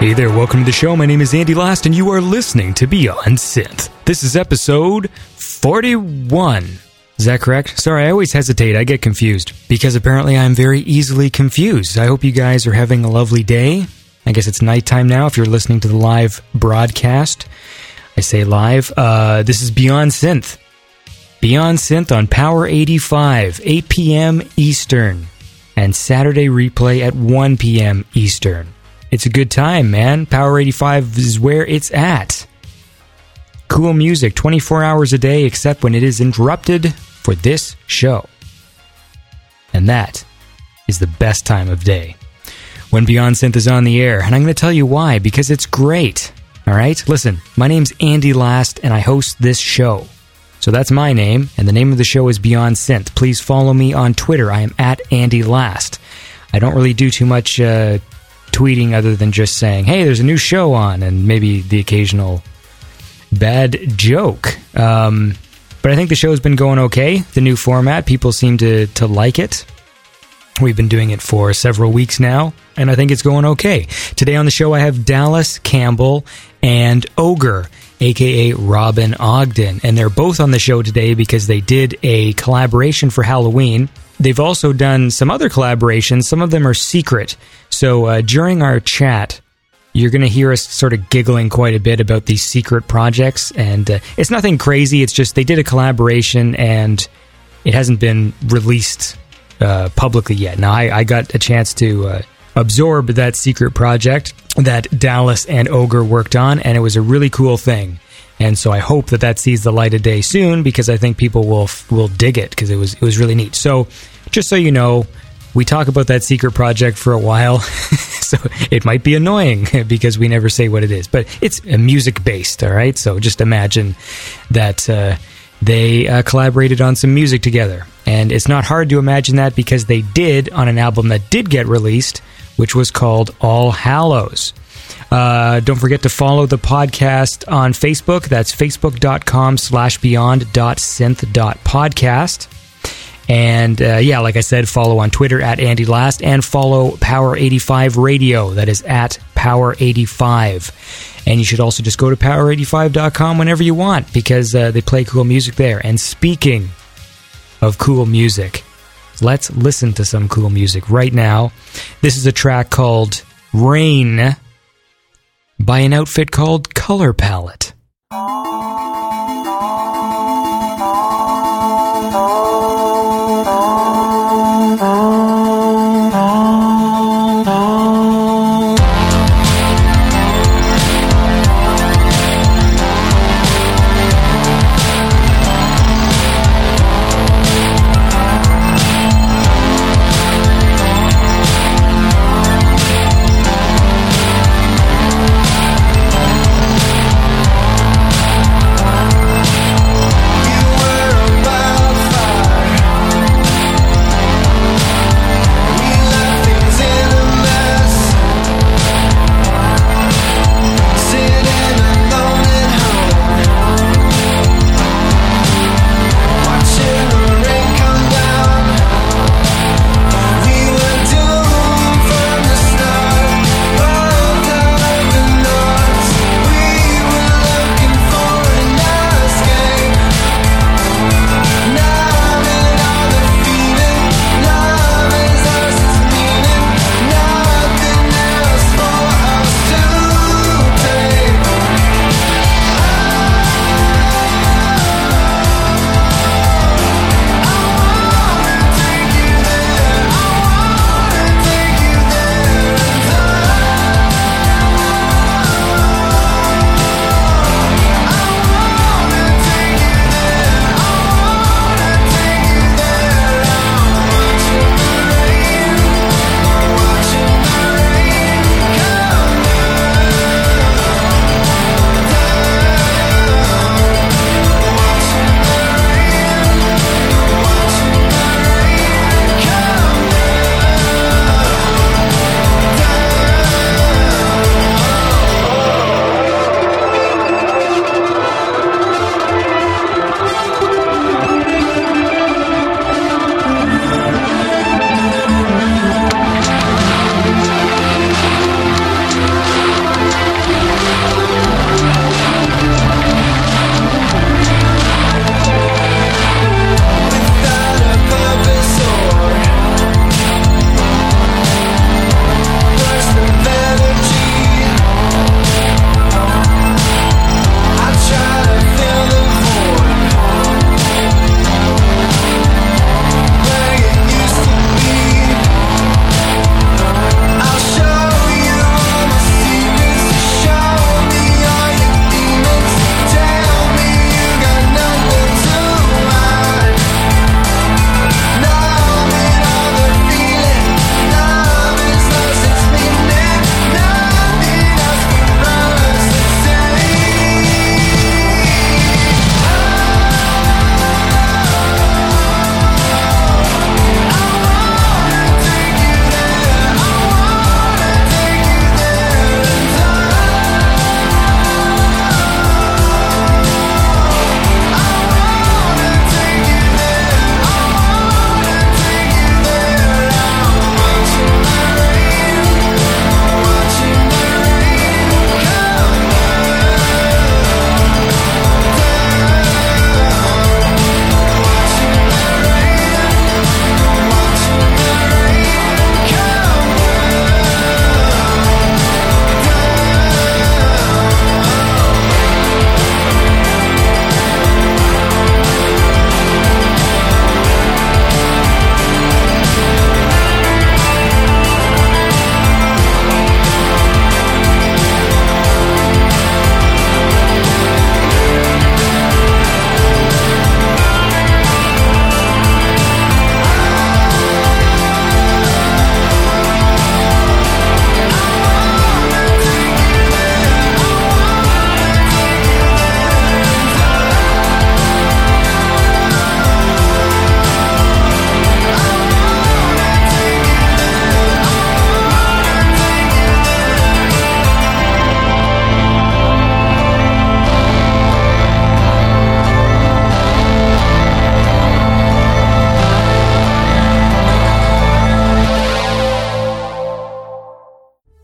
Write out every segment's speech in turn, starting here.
Hey there, welcome to the show. My name is Andy Last, and you are listening to Beyond Synth. This is episode 41. Is that correct? Sorry, I always hesitate. I get confused because apparently I'm very easily confused. I hope you guys are having a lovely day. I guess it's nighttime now if you're listening to the live broadcast. I say live. This is Beyond Synth. Beyond Synth on Power 85, 8 p.m. Eastern, and Saturday replay at 1 p.m. Eastern. It's a good time, man. Power 85 is where it's at. Cool music, 24 hours a day, except when it is interrupted for this show. And that is the best time of day, when Beyond Synth is on the air. And I'm going to tell you why, because it's great. All right? Listen, my name's Andy Last, and I host this show. So that's my name, and the name of the show is Beyond Synth. Please follow me on Twitter. I am at Andy Last. I don't really do too much tweeting other than just saying, hey, there's a new show on, and maybe the occasional bad joke. But I think the show's been going okay. The new format, people seem to like it. We've been doing it for several weeks now, and I think it's going okay. Today on the show, I have Dallas Campbell and Ogre, a.k.a. Robin Ogden, and they're both on the show today because they did a collaboration for Halloween. They've also done some other collaborations. Some of them are secret. So during our chat, you're going to hear us sort of giggling quite a bit about these secret projects. And it's nothing crazy. It's just they did a collaboration and it hasn't been released publicly yet. Now, I got a chance to absorb that secret project that Dallas and Ogre worked on. And it was a really cool thing. And so I hope that that sees the light of day soon, because I think people will dig it, because it was really neat. So just so you know, we talk about that secret project for a while, so it might be annoying because we never say what it is. But it's music-based, all right? So just imagine that they collaborated on some music together. And it's not hard to imagine that, because they did on an album that did get released, which was called All Hallows. Don't forget to follow the podcast on Facebook. That's facebook.com/beyond.synth.podcast. And yeah, like I said, follow on Twitter at Andy Last, and follow Power 85 Radio. That is at Power 85. And you should also just go to power85.com whenever you want, because they play cool music there. And speaking of cool music, let's listen to some cool music right now. This is a track called Rain by an outfit called Color Palette.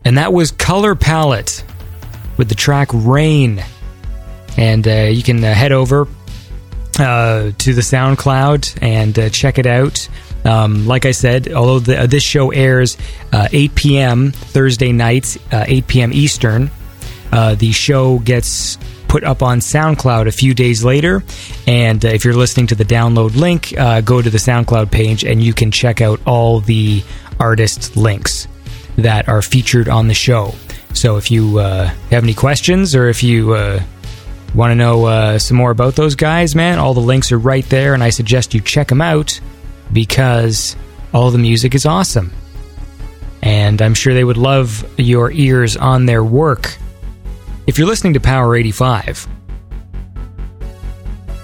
And that was Color Palette with the track Rain. And you can head over to the SoundCloud and check it out. Like I said, although this show airs 8 p.m. Thursday nights, 8 p.m. Eastern, the show gets put up on SoundCloud a few days later. And if you're listening to the download link, go to the SoundCloud page and you can check out all the artist links that are featured on the show. So if you have any questions, or if you want to know some more about those guys, man, all the links are right there, and I suggest you check them out, because all the music is awesome. And I'm sure they would love your ears on their work. If you're listening to Power 85,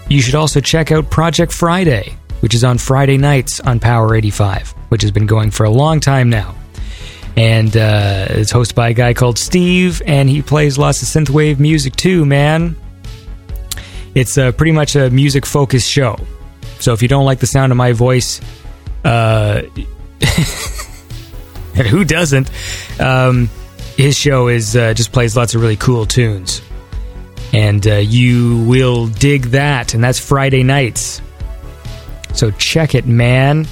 you should also check out Project Friday, which is on Friday nights on Power 85, which has been going for a long time now. And it's hosted by a guy called Steve, and he plays lots of synthwave music too, man. It's pretty much a music-focused show. So if you don't like the sound of my voice, and who doesn't? His show is just plays lots of really cool tunes, and you will dig that. And that's Friday nights. So check it, man.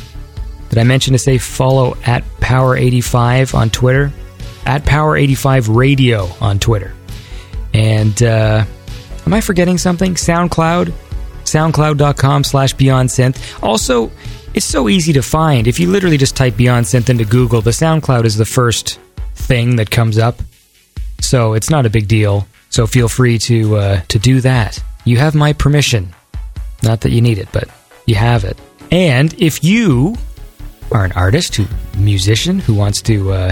Did I mention to say follow at Power 85 on Twitter? At Power 85 Radio on Twitter. And am I forgetting something? SoundCloud. SoundCloud.com/Beyond Synth. Also, it's so easy to find. If you literally just type Beyond Synth into Google, the SoundCloud is the first thing that comes up. So it's not a big deal. So feel free to do that. You have my permission. Not that you need it, but you have it. And if you are an artist, a musician who wants to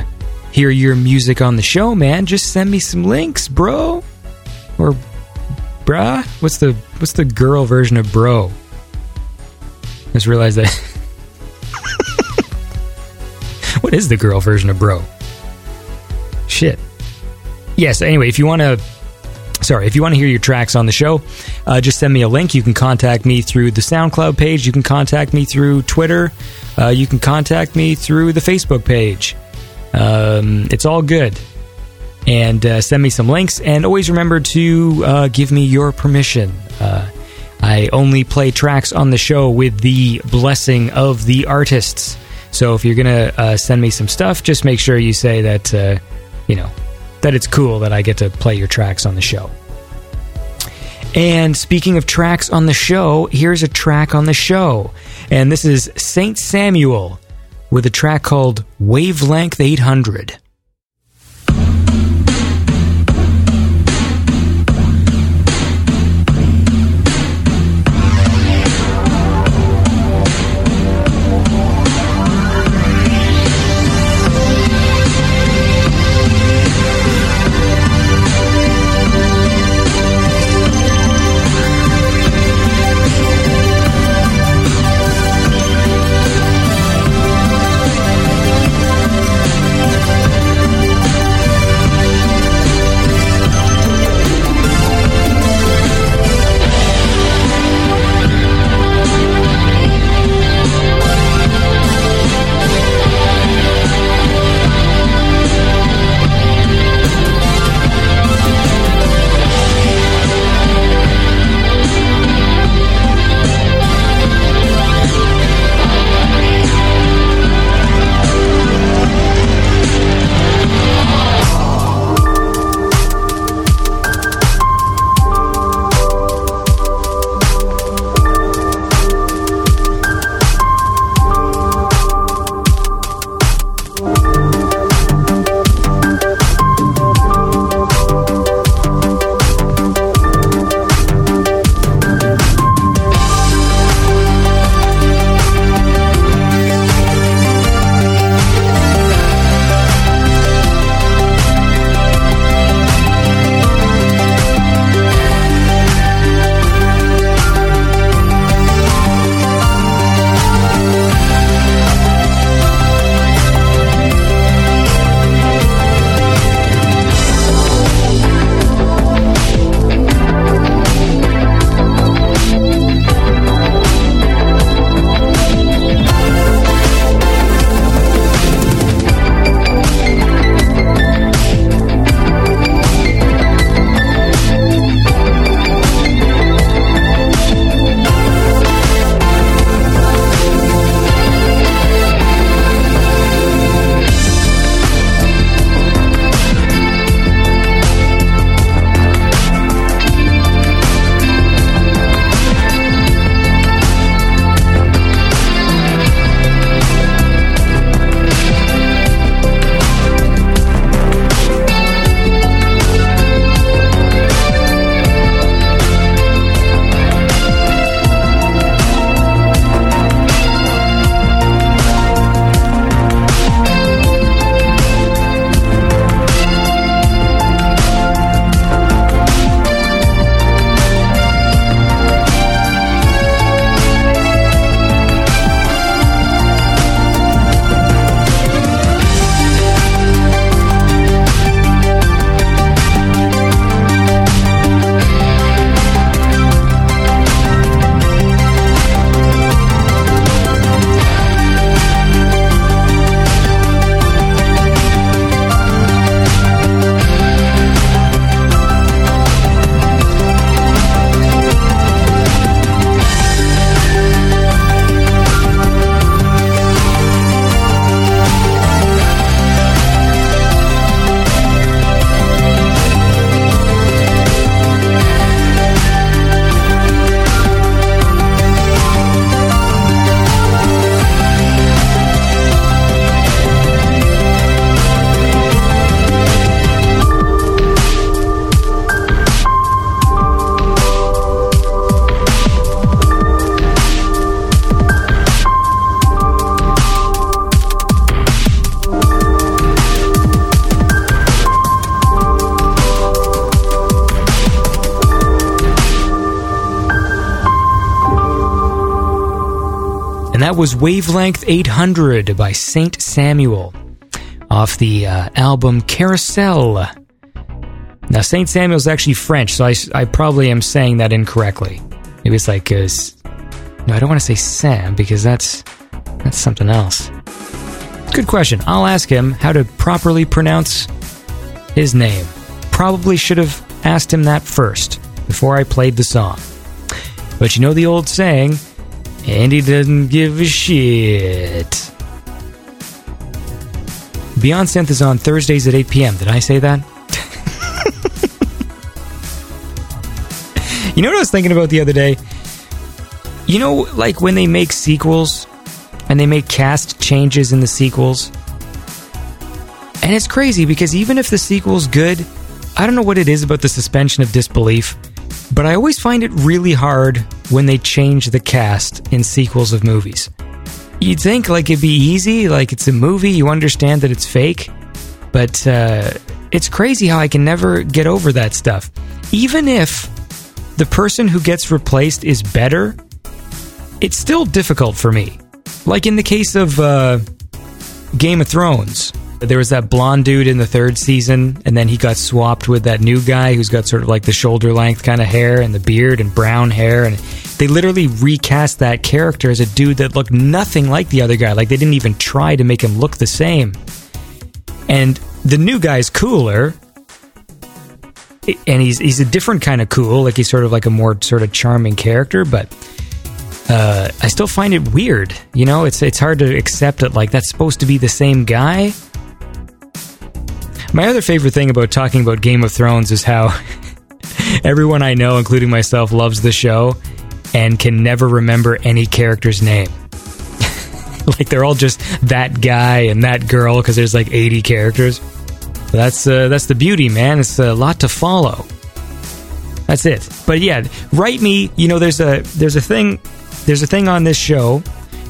hear your music on the show, man, just send me some links, bro. Or bruh? What's the girl version of bro? I just realized that. What is the girl version of bro? Shit. Yes, anyway, if you want to hear your tracks on the show, just send me a link. You can contact me through the SoundCloud page. You can contact me through Twitter. You can contact me through the Facebook page. It's all good. And send me some links. And always remember to give me your permission. I only play tracks on the show with the blessing of the artists. So if you're going to send me some stuff, just make sure you say that, that it's cool that I get to play your tracks on the show. And speaking of tracks on the show, here's a track on the show. And this is Saint Samuel with a track called Wavelength 800. that was Wavelength 800 by Saint Samuel off the album Carousel. Now, Saint Samuel's actually French, so I probably am saying that incorrectly. Maybe it's like, no, I don't want to say Sam, because that's something else. Good question. I'll ask him how to properly pronounce his name. Probably should have asked him that first, before I played the song. But you know the old saying, Andy doesn't give a shit. Beyond Synth is on Thursdays at 8 p.m. Did I say that? You know what I was thinking about the other day? You know, like when they make sequels, and they make cast changes in the sequels? And it's crazy, because even if the sequel's good, I don't know what it is about the suspension of disbelief, but I always find it really hard when they change the cast in sequels of movies. You'd think, like, it'd be easy, like, it's a movie, you understand that it's fake, but it's crazy how I can never get over that stuff. Even if the person who gets replaced is better, it's still difficult for me. Like in the case of Game of Thrones, there was that blonde dude in the third season, and then he got swapped with that new guy who's got sort of like the shoulder-length kind of hair and the beard and brown hair, and they literally recast that character as a dude that looked nothing like the other guy. Like, they didn't even try to make him look the same. And the new guy's cooler, and he's a different kind of cool, like he's sort of like a more sort of charming character, but... I still find it weird, you know? It's hard to accept that, like, that's supposed to be the same guy. My other favorite thing about talking about Game of Thrones is how everyone I know, including myself, loves the show and can never remember any character's name. Like, they're all just that guy and that girl, because there's like 80 characters. That's the beauty, man. It's a lot to follow. That's it. But yeah, write me, you know, there's a thing on this show,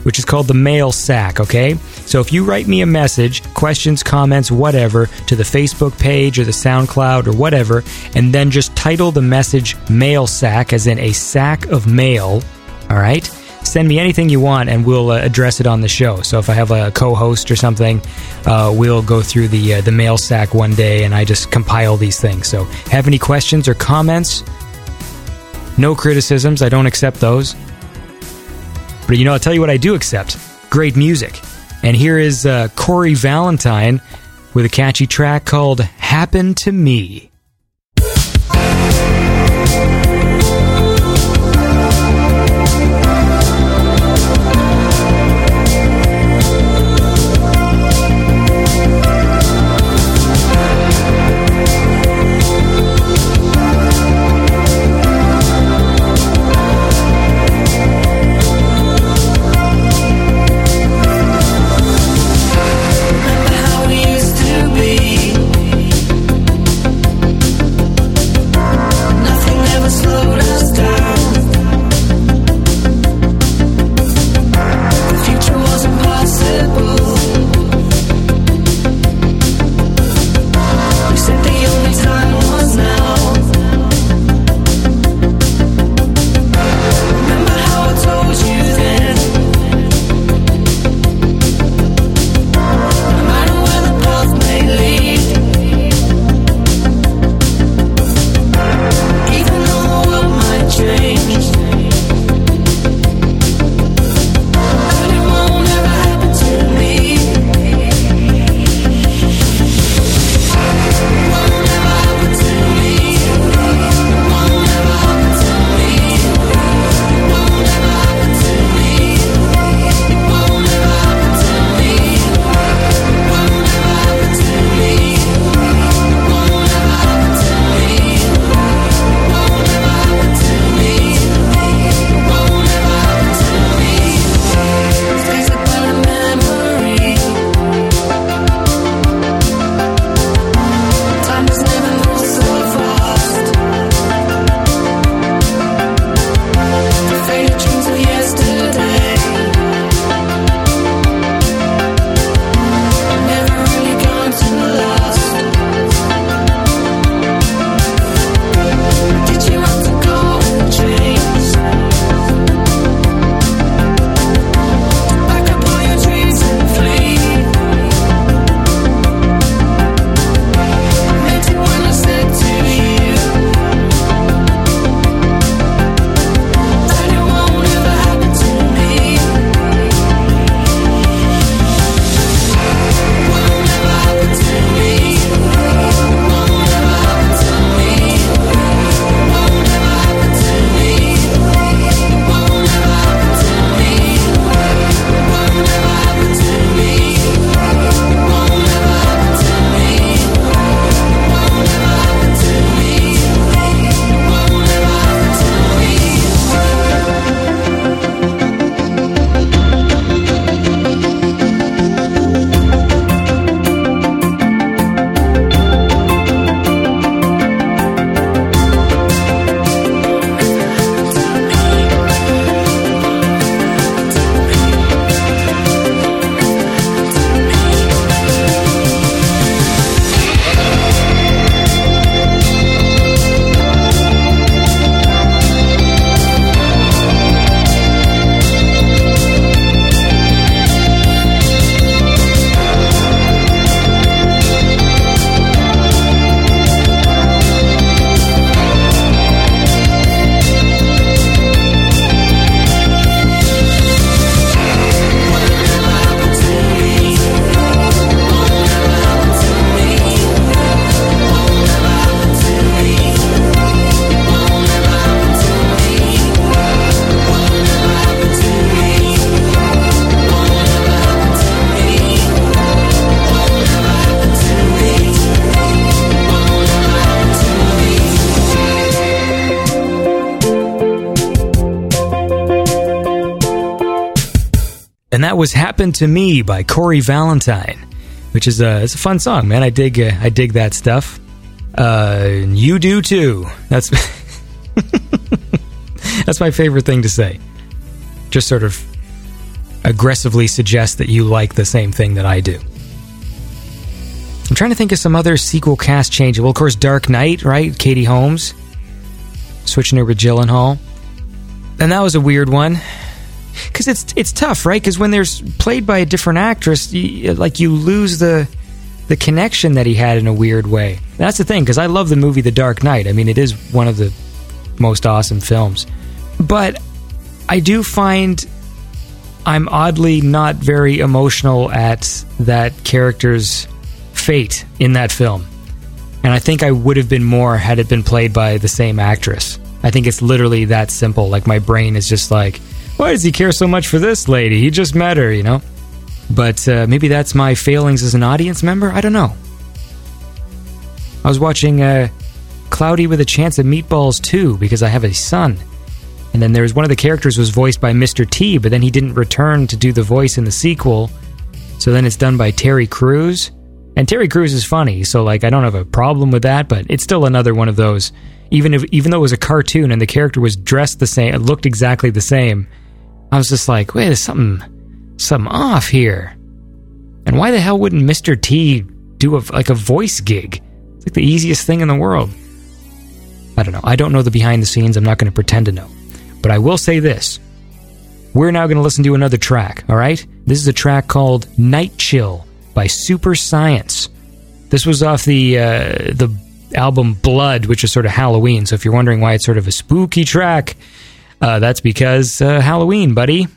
which is called the mail sack, okay? So if you write me a message, questions, comments, whatever, to the Facebook page or the SoundCloud or whatever, and then just title the message mail sack, as in a sack of mail, all right? Send me anything you want, and we'll address it on the show. So if I have a co-host or something, we'll go through the mail sack one day, and I just compile these things. So have any questions or comments? No criticisms. I don't accept those. But, you know, I'll tell you what I do accept. Great music. And here is Corey Valentine with a catchy track called Happen to Me. and that was Happened to Me by Corey Valentine, which is it's a fun song, man. I dig that stuff. You do too. That's that's my favorite thing to say. Just sort of aggressively suggest that you like the same thing that I do. I'm trying to think of some other sequel cast changes. Well, of course, Dark Knight, right? Katie Holmes. Switching over to Gyllenhaal. And that was a weird one. Because it's tough, right? Because when there's played by a different actress, you lose the connection that he had in a weird way. And that's the thing, because I love the movie The Dark Knight. I mean, it is one of the most awesome films. But I do find I'm oddly not very emotional at that character's fate in that film. And I think I would have been more had it been played by the same actress. I think it's literally that simple. Like, my brain is just like, why does he care so much for this lady? He just met her, you know? But maybe that's my failings as an audience member? I don't know. I was watching Cloudy with a Chance of Meatballs 2 because I have a son. And then there was one of the characters was voiced by Mr. T, but then he didn't return to do the voice in the sequel. So then it's done by Terry Crews. And Terry Crews is funny, so I don't have a problem with that, but it's still another one of those. Even though it was a cartoon and the character was dressed the same, it looked exactly the same, I was just like, wait, there's something off here. And why the hell wouldn't Mr. T do a voice gig? It's like the easiest thing in the world. I don't know. I don't know the behind the scenes. I'm not going to pretend to know. But I will say this. We're now going to listen to another track, all right? This is a track called Night Chill by Super Science. This was off the album Blood, which is sort of Halloween. So if you're wondering why it's sort of a spooky track, that's because Halloween, buddy.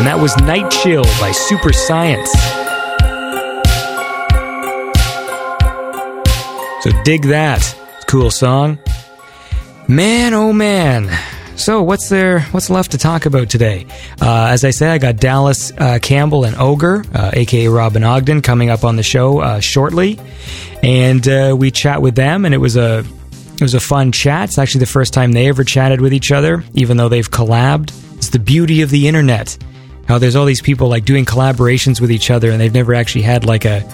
and that was Night Chill by Super Science. So dig that. Cool song. Man, oh man. So what's left to talk about today? As I said, I got Dallas Campbell and Ogre, a.k.a. Robin Ogden, coming up on the show shortly. And we chat with them, and it was a fun chat. It's actually the first time they ever chatted with each other, even though they've collabed. It's the beauty of the internet, how there's all these people like doing collaborations with each other, and they've never actually had like an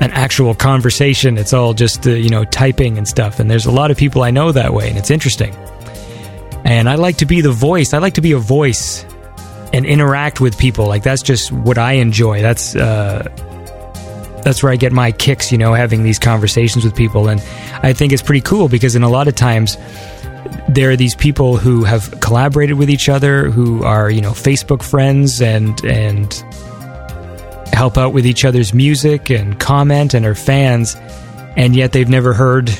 actual conversation. It's all just, typing and stuff. And there's a lot of people I know that way, and it's interesting. And I like to be the voice. I like to be a voice and interact with people. Like, that's just what I enjoy. That's where I get my kicks, having these conversations with people. And I think it's pretty cool because in a lot of times there are these people who have collaborated with each other, who are, Facebook friends and help out with each other's music and comment and are fans, and yet they've never heard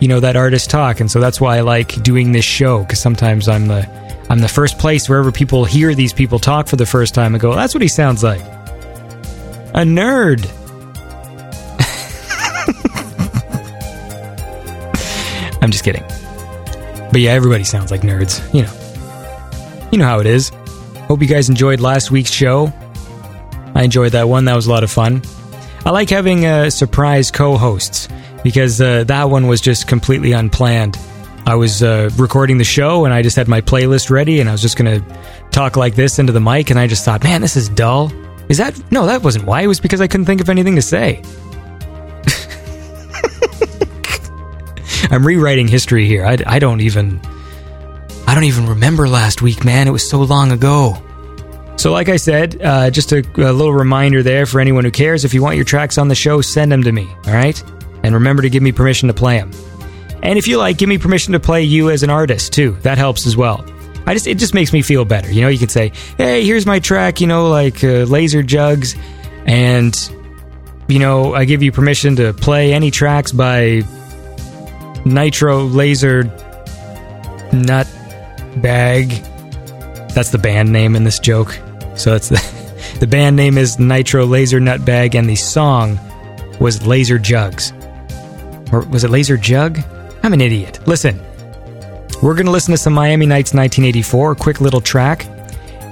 that artist talk. And so that's why I like doing this show, because sometimes I'm the first place wherever people hear these people talk for the first time and go, that's what he sounds like, a nerd. I'm just kidding, but yeah, everybody sounds like nerds. You know how it is. Hope you guys enjoyed last week's show. I enjoyed that one. That was a lot of fun. I like having surprise co-hosts, because that one was just completely unplanned. I was recording the show, and I just had my playlist ready, and I was just going to talk like this into the mic, and I just thought, man, this is dull. No, that wasn't why. It was because I couldn't think of anything to say. I'm rewriting history here. I don't even remember last week, man. It was so long ago. So like I said, just a little reminder there for anyone who cares. If you want your tracks on the show, send them to me, all right? And remember to give me permission to play them. And if you like, give me permission to play you as an artist, too. That helps as well. It just makes me feel better. You can say, hey, here's my track, Laser Jugs. And, I give you permission to play any tracks by Nitro Laser Nut Bag. That's the band name in this joke. So that's the band name is Nitro Laser Nutbag, and the song was Laser Jugs. Or was it Laser Jug? I'm an idiot. Listen, we're going to listen to some Miami Nights 1984, a quick little track,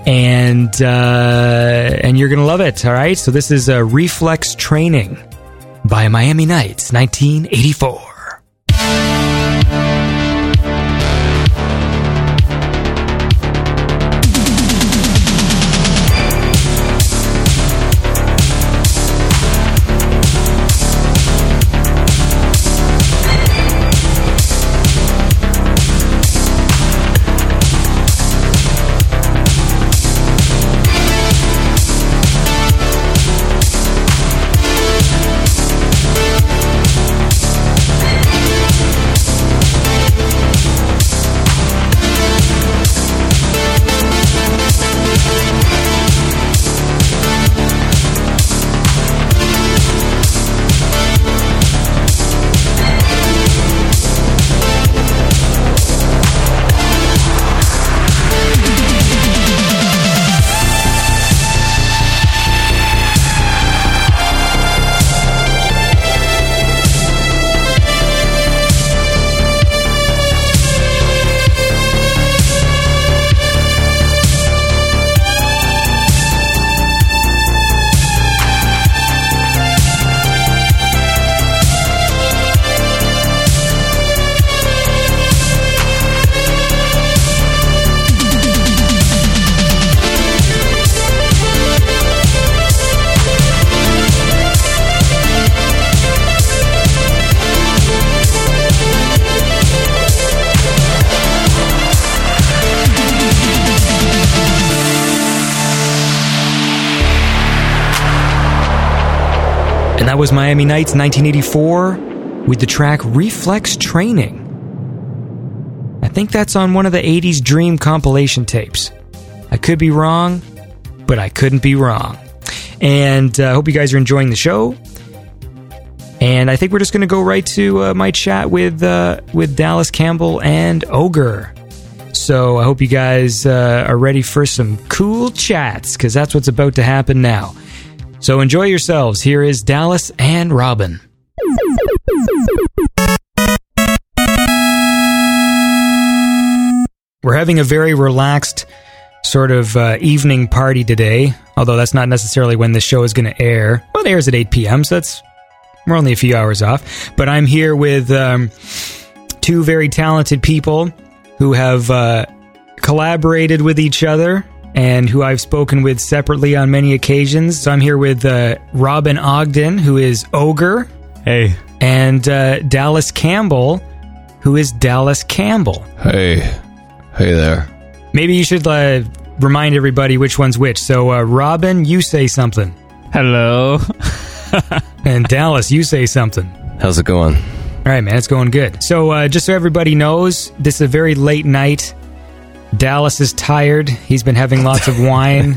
and you're going to love it, all right? So this is Reflex Training by Miami Nights 1984. That was Miami Nights 1984 with the track Reflex Training. I think that's on one of the 80s Dream compilation tapes. I could be wrong, but I couldn't be wrong. And I hope you guys are enjoying the show. And I think we're just going to go right to my chat with Dallas Campbell and Ogre. So I hope you guys are ready for some cool chats, because that's what's about to happen now. So enjoy yourselves. Here is Dallas and Robin. We're having a very relaxed sort of evening party today, although that's not necessarily when the show is going to air. Well, it airs at 8 p.m., so that's, we're only a few hours off. But I'm here with two very talented people who have collaborated with each other and who I've spoken with separately on many occasions. So I'm here with Robin Ogden, who is Ogre. Hey. And Dallas Campbell, who is Dallas Campbell. Hey. Hey there. Maybe you should remind everybody which one's which. So, Robin, you say something. Hello. And Dallas, you say something. How's it going? All right, man, it's going good. So, just so everybody knows, this is a very late night. Dallas is tired. He's been having lots of wine.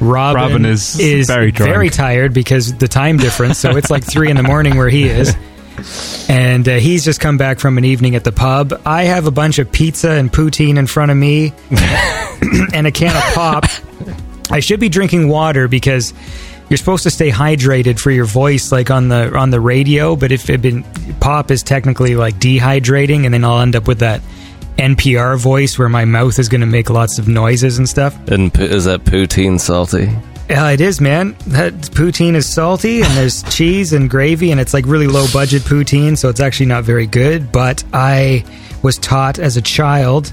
Robin is very drunk. Very tired because the time difference. So it's like 3 in the morning where he is. And he's just come back from an evening at the pub. I have a bunch of pizza and poutine in front of me and a can of pop. I should be drinking water because you're supposed to stay hydrated for your voice, like on the radio. But if it been pop is technically like dehydrating, and then I'll end up with that NPR voice where my mouth is going to make lots of noises and stuff. And is that poutine salty? It is, man. That poutine is salty, and there's cheese and gravy, and it's like really low-budget poutine, so it's actually not very good. But I was taught as a child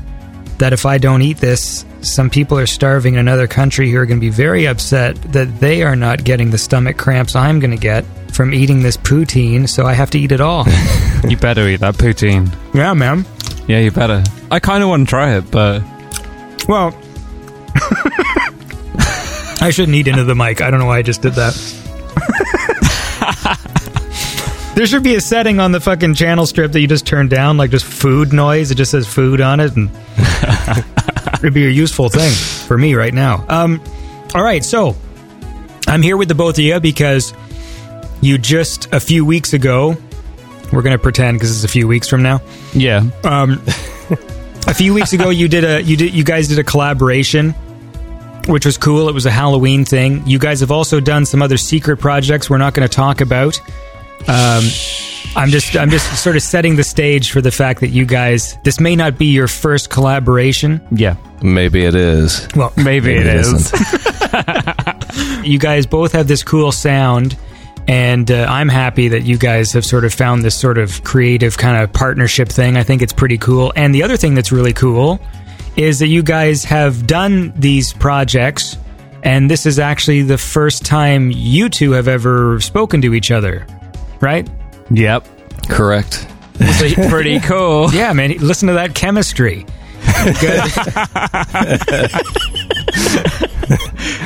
that if I don't eat this, some people are starving in another country who are going to be very upset that they are not getting the stomach cramps I'm going to get from eating this poutine, so I have to eat it all. You better eat that poutine. Yeah, man. Yeah, you better. I kind of want to try it, but... Well... I shouldn't eat into the mic. I don't know why I just did that. There should be a setting on the fucking channel strip that you just turn down, like just food noise. It just says food on it, and it'd be a useful thing for me right now. All right, so I'm here with the both of you because you just a few weeks ago, we're going to pretend because it's a few weeks from now. Yeah. A few weeks ago, you guys did a collaboration, which was cool. It was a Halloween thing. You guys have also done some other secret projects we're not going to talk about. I'm just sort of setting the stage for the fact that you guys, this may not be your first collaboration. Yeah. Maybe it is. Well, maybe it isn't. You guys both have this cool sound, and I'm happy that you guys have sort of found this sort of creative kind of partnership thing. I think it's pretty cool. And the other thing that's really cool is that you guys have done these projects, and this is actually the first time you two have ever spoken to each other, right? Yep. Correct. It's pretty cool. Yeah, man. Listen to that chemistry.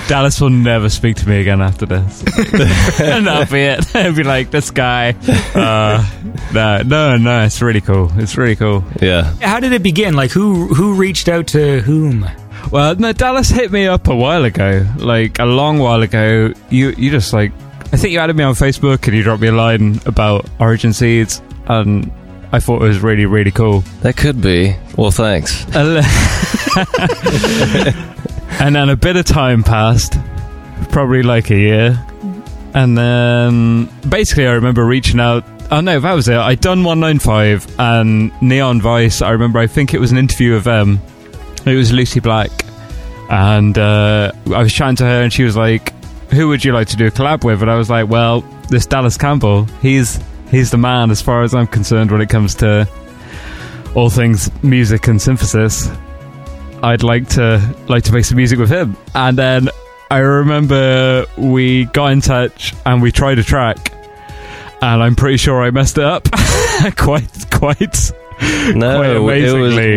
Dallas will never speak to me again after this. And that'll be it. He'll be like, this guy. No, it's really cool. It's really cool. Yeah. How did it begin? Like, who reached out to whom? Well, no, Dallas hit me up a while ago. Like, a long while ago. You just, like, I think you added me on Facebook and you dropped me a line about Origin Seeds, and I thought it was really, really cool. That could be. Well, thanks. And then a bit of time passed, probably like a year. And then basically I remember reaching out. Oh no, that was it. I'd done 195 and Neon Vice. I remember, I think it was an interview of them. It was Lucy Black. And I was chatting to her and she was like, who would you like to do a collab with? And I was like, well, this Dallas Campbell, he's the man as far as I'm concerned when it comes to all things music and synthesis. I'd like to make some music with him. And then I remember we got in touch and we tried a track, and I'm pretty sure I messed it up quite. No, quite amazingly.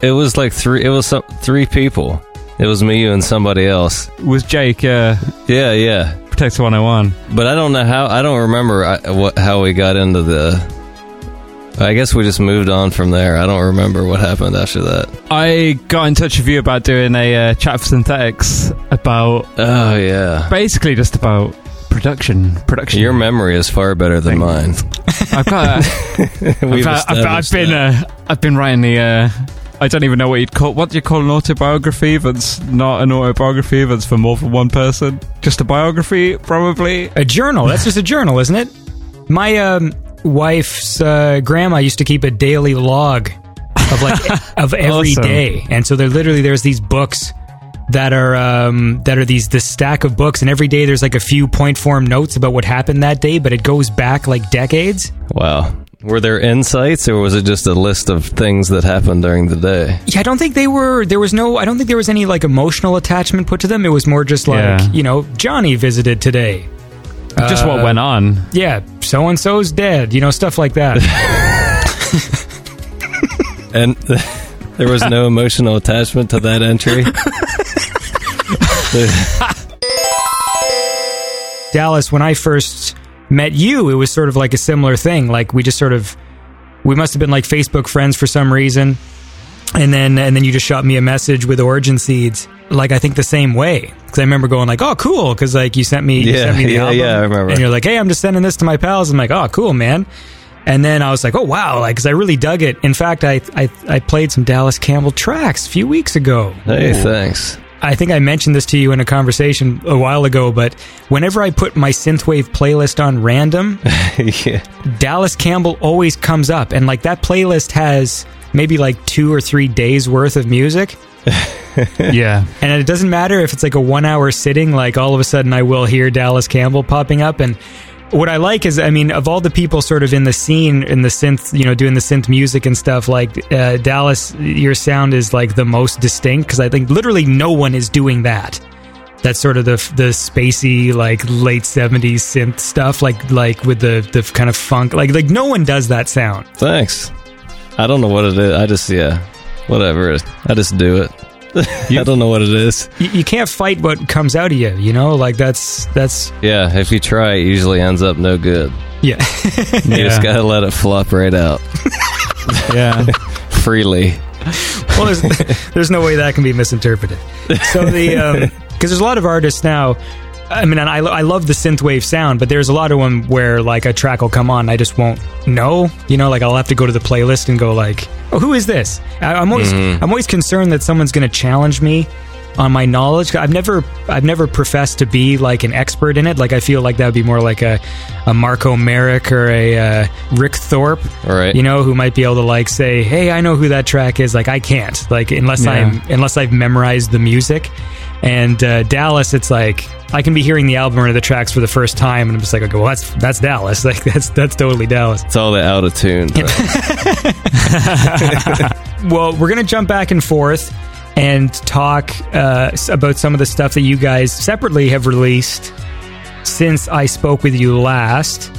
It was three people. It was me, you, and somebody else. It was Jake? Yeah. Protector 101. But I don't know how. I don't remember how we got into the. I guess we just moved on from there. I don't remember what happened after that. I got in touch with you about doing a chat for Synthetics about... Oh, yeah. Basically just about production. Your memory is far better than mine. I've got... I've been writing the I don't even know what you'd call... What do you call an autobiography that's not an autobiography that's for more than one person? Just a biography, probably? A journal. That's just a journal, isn't it? My wife's grandma used to keep a daily log of of every awesome. Day. And so they're literally... There's these books that are this stack of books, and every day there's like a few point form notes about what happened that day, but it goes back like decades. Wow. Were there insights, or was it just a list of things that happened during the day? Yeah, I don't think they were. I don't think there was any like emotional attachment put to them. It was more just like, Johnny visited today. Just what went on. Yeah, so and so's dead. You know, stuff like that. And there was no emotional attachment to that entry. Dallas, when I first met you, it was sort of like a similar thing. Like we must have been like Facebook friends for some reason, and then you just shot me a message with Origin Seeds, like I think the same way, because I remember going like, oh cool, because like you sent me the album, I remember, and you're like, hey, I'm just sending this to my pals. I'm like, oh cool man. And then I was like, oh wow, like because I really dug it. In fact, I played some Dallas Campbell tracks a few weeks ago. Hey, thanks. I think I mentioned this to you in a conversation a while ago, but whenever I put my synthwave playlist on random, yeah. Dallas Campbell always comes up, and like that playlist has maybe like 2 or 3 days worth of music. Yeah. And it doesn't matter if it's like a 1 hour sitting, like all of a sudden I will hear Dallas Campbell popping up. And what I like is, I mean, of all the people sort of in the scene, in the synth, you know, doing the synth music and stuff, like, Dallas, your sound is, like, the most distinct, because I think literally no one is doing that. That's sort of the spacey, like, late 70s synth stuff, like with the kind of funk. Like no one does that sound. Thanks. I don't know what it is. I just, whatever. I just do it. I don't know what it is. You can't fight what comes out of you, you know? Like, that's... Yeah, if you try, it usually ends up no good. Yeah. You just gotta let it flop right out. Yeah. Freely. Well, there's no way that can be misinterpreted. So because there's a lot of artists now... I mean, and I love the synthwave sound, but there's a lot of them where, like, a track will come on and I just won't know. You know, like, I'll have to go to the playlist and go, like, oh, who is this? I'm always concerned that someone's going to challenge me on my knowledge. I've never professed to be, like, an expert in it. Like, I feel like that would be more like a Marco Merrick or a Rick Thorpe, right. You know, who might be able to, like, say, hey, I know who that track is. Like, I can't. Like, unless I've memorized the music. And Dallas, it's like... I can be hearing the album or the tracks for the first time, and I'm just like, okay, well, that's Dallas. Like, that's totally Dallas. It's all the out of tune. Well, we're going to jump back and forth and talk about some of the stuff that you guys separately have released since I spoke with you last,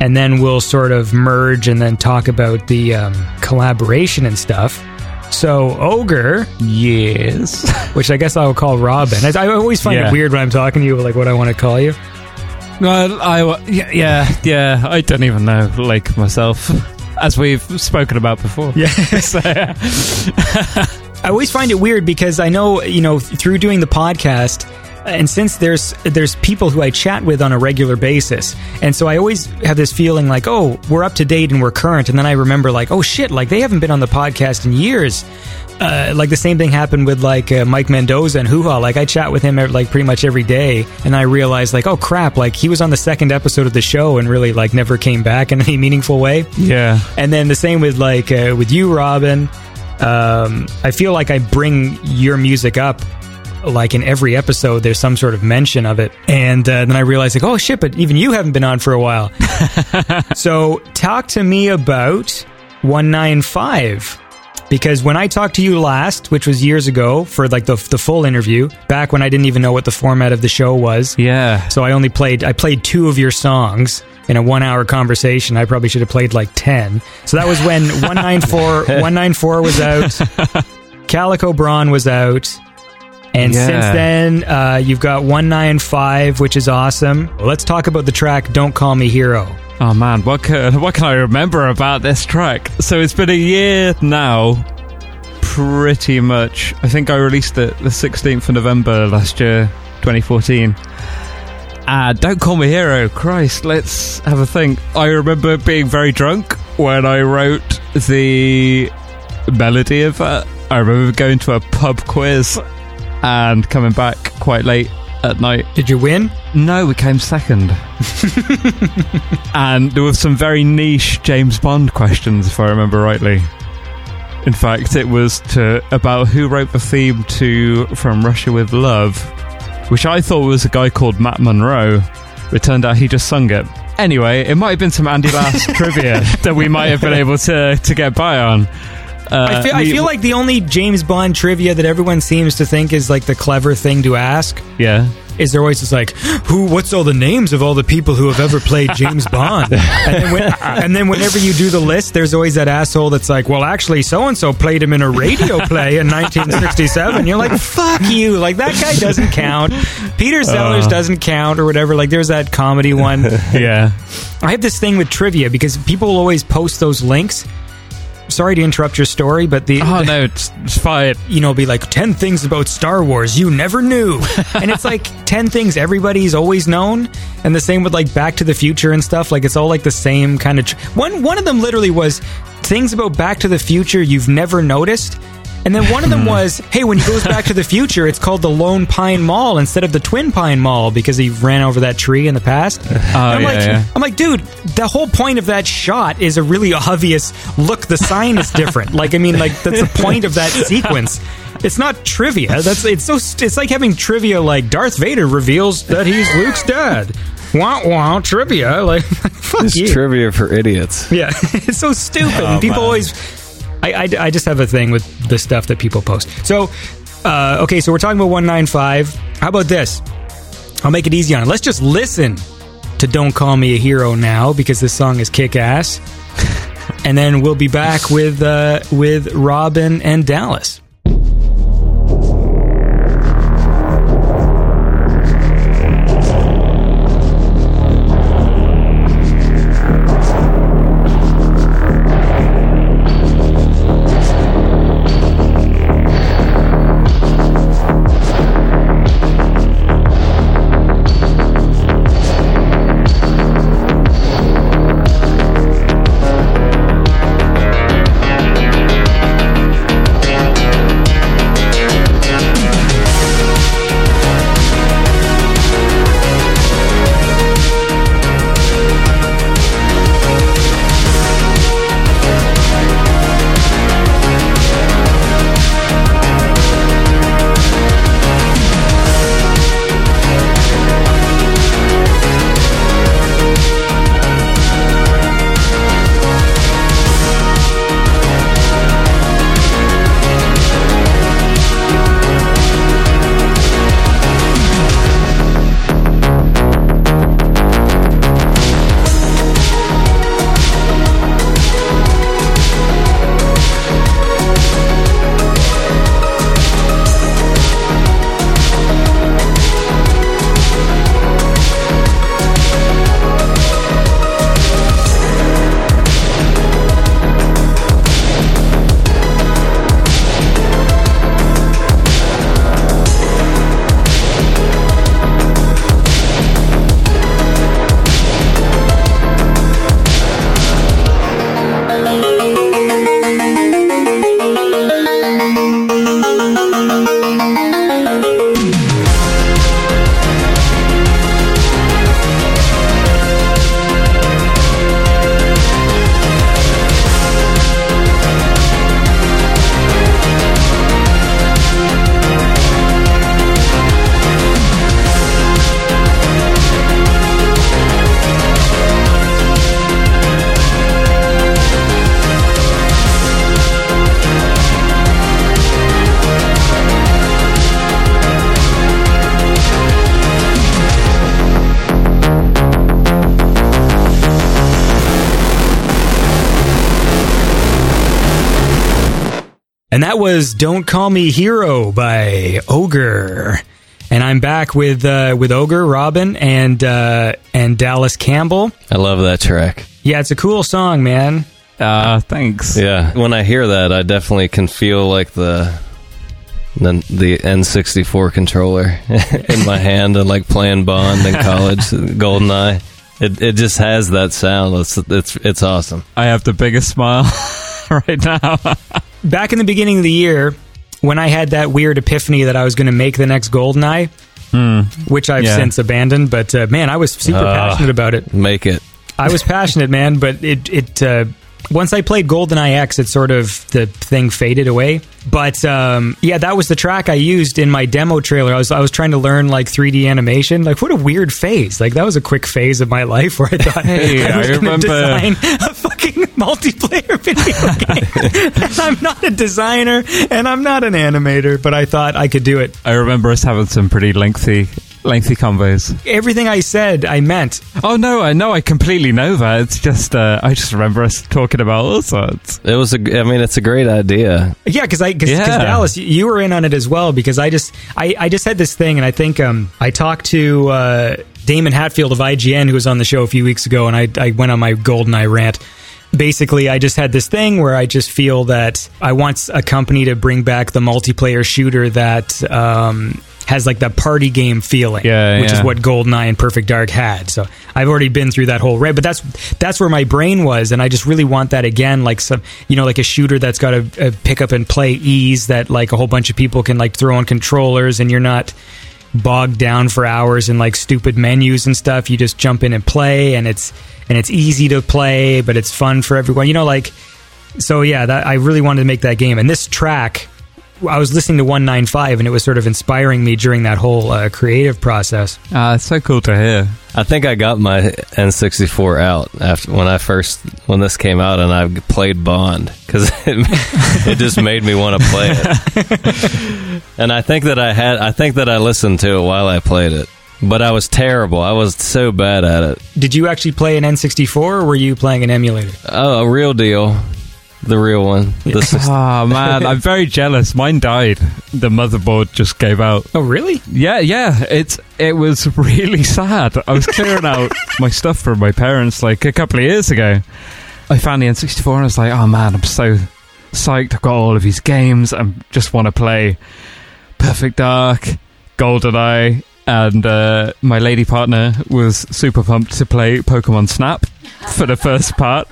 and then we'll sort of merge and then talk about the collaboration and stuff. So, Ogre. Yes. Which I guess I will call Robin. I always find it weird when I'm talking to you, like, what I want to call you. Well, I don't even know, like, myself, as we've spoken about before. Yeah. So, yeah. I always find it weird because I know, you know, through doing the podcast... And since there's people who I chat with on a regular basis, and so I always have this feeling like, oh, we're up to date and we're current, and then I remember like, oh shit, like they haven't been on the podcast in years. Like the same thing happened with like Mike Mendoza and Hoo-Ha. Like I chat with him like pretty much every day, and I realized like, oh crap, like he was on the second episode of the show and really like never came back in any meaningful way. Yeah. And then the same with like with you, Robin. I feel like I bring your music up. Like in every episode there's some sort of mention of it, and then I realized like, oh shit, but even you haven't been on for a while. So talk to me about 195, because when I talked to you last, which was years ago for like the full interview, back when I didn't even know what the format of the show was, so I played 2 of your songs in a 1 hour conversation. I probably should have played like 10. So that was when 194 was out, Calico Brawn was out. And since then, you've got 195, which is awesome. Let's talk about the track Don't Call Me Hero. Oh, man, what can I remember about this track? So it's been a year now, pretty much. I think I released it the 16th of November last year, 2014. Don't Call Me Hero, Christ, let's have a think. I remember being very drunk when I wrote the melody of that. I remember going to a pub quiz and coming back quite late at night. Did you win? No, we came second. And there were some very niche James Bond questions, if I remember rightly. In fact, it was about who wrote the theme to From Russia With Love, which I thought was a guy called Matt Monroe. It turned out he just sung it. Anyway, it might have been some Andy Last trivia that we might have been able to get by on. I feel like the only James Bond trivia that everyone seems to think is like the clever thing to ask. Yeah. Is there always just like, what's all the names of all the people who have ever played James Bond? And then whenever you do the list, there's always that asshole that's like, well, actually, so-and-so played him in a radio play in 1967. You're like, fuck you. Like, that guy doesn't count. Peter Sellers doesn't count or whatever. Like, there's that comedy one. Yeah. I have this thing with trivia because people always post those links. Sorry to interrupt your story, but no, it's fine. You know, be like 10 things about Star Wars you never knew. And it's like 10 things everybody's always known. And the same with like Back to the Future and stuff. Like it's all like the same kind of one of them literally was things about Back to the Future you've never noticed. And then one of them was, hey, when he goes back to the future, it's called the Lone Pine Mall instead of the Twin Pine Mall because he ran over that tree in the past. I'm like, dude, the whole point of that shot is a really obvious, look, the sign is different. Like, I mean, like, that's the point of that sequence. It's not trivia. It's like having trivia like Darth Vader reveals that he's Luke's dad. Wow, trivia. Like, fuck it's you. It's trivia for idiots. Yeah, it's so stupid. Oh, and people always... I just have a thing with the stuff that people post. So, so we're talking about 195. How about this? I'll make it easy on it. Let's just listen to Don't Call Me a Hero now, because this song is kick-ass. And then we'll be back with Robin and Dallas. And that was Don't Call Me Hero by Ogre. And I'm back with Ogre, Robin, and Dallas Campbell. I love that track. Yeah, it's a cool song, man. Thanks. Yeah, when I hear that, I definitely can feel like the N64 controller in my hand and like playing Bond in college, GoldenEye. It just has that sound. It's awesome. I have the biggest smile right now. back in the beginning of the year, when I had that weird epiphany that I was going to make the next GoldenEye, which I've since abandoned, but man, I was super passionate about it. Make it. I was passionate, man, but it once I played GoldenEye X, it sort of, the thing faded away. But yeah, that was the track I used in my demo trailer. I was trying to learn like 3D animation. Like, what a weird phase! Like, that was a quick phase of my life where I thought, "Hey, I remember design a fucking multiplayer video game." And I'm not a designer and I'm not an animator, but I thought I could do it. I remember us having some pretty lengthy combos. Everything I said, I meant. Oh, no, I know. I completely know that. It's just, I just remember us talking about all sorts. It was, it's a great idea. Yeah, because Dallas, you were in on it as well, because I just had this thing, and I think I talked to Damon Hatfield of IGN, who was on the show a few weeks ago, and I went on my GoldenEye rant. Basically, I just had this thing where I just feel that I want a company to bring back the multiplayer shooter that... has like the party game feeling, which is what GoldenEye and Perfect Dark had. So I've already been through that whole red, but that's where my brain was, and I just really want that again, like some, you know, like a shooter that's got a pick up and play ease that like a whole bunch of people can like throw on controllers, and you're not bogged down for hours in like stupid menus and stuff. You just jump in and play, and it's easy to play, but it's fun for everyone. You know, like, so yeah, that I really wanted to make that game, and this track. I was listening to 195, and it was sort of inspiring me during that whole creative process. It's so cool to hear. I think I got my N64 out after when this came out, and I played Bond, because it just made me want to play it. And I think that I listened to it while I played it, but I was terrible. I was so bad at it. Did you actually play an N64, or were you playing an emulator? Oh, a real deal. The real one. Oh, man, I'm very jealous. Mine died. The motherboard just gave out. Oh, really? Yeah. It was really sad. I was clearing out my stuff from my parents like a couple of years ago. I found the N64 and I was like, oh, man, I'm so psyched. I've got all of these games. I just want to play Perfect Dark, GoldenEye, and my lady partner was super pumped to play Pokemon Snap for the first part.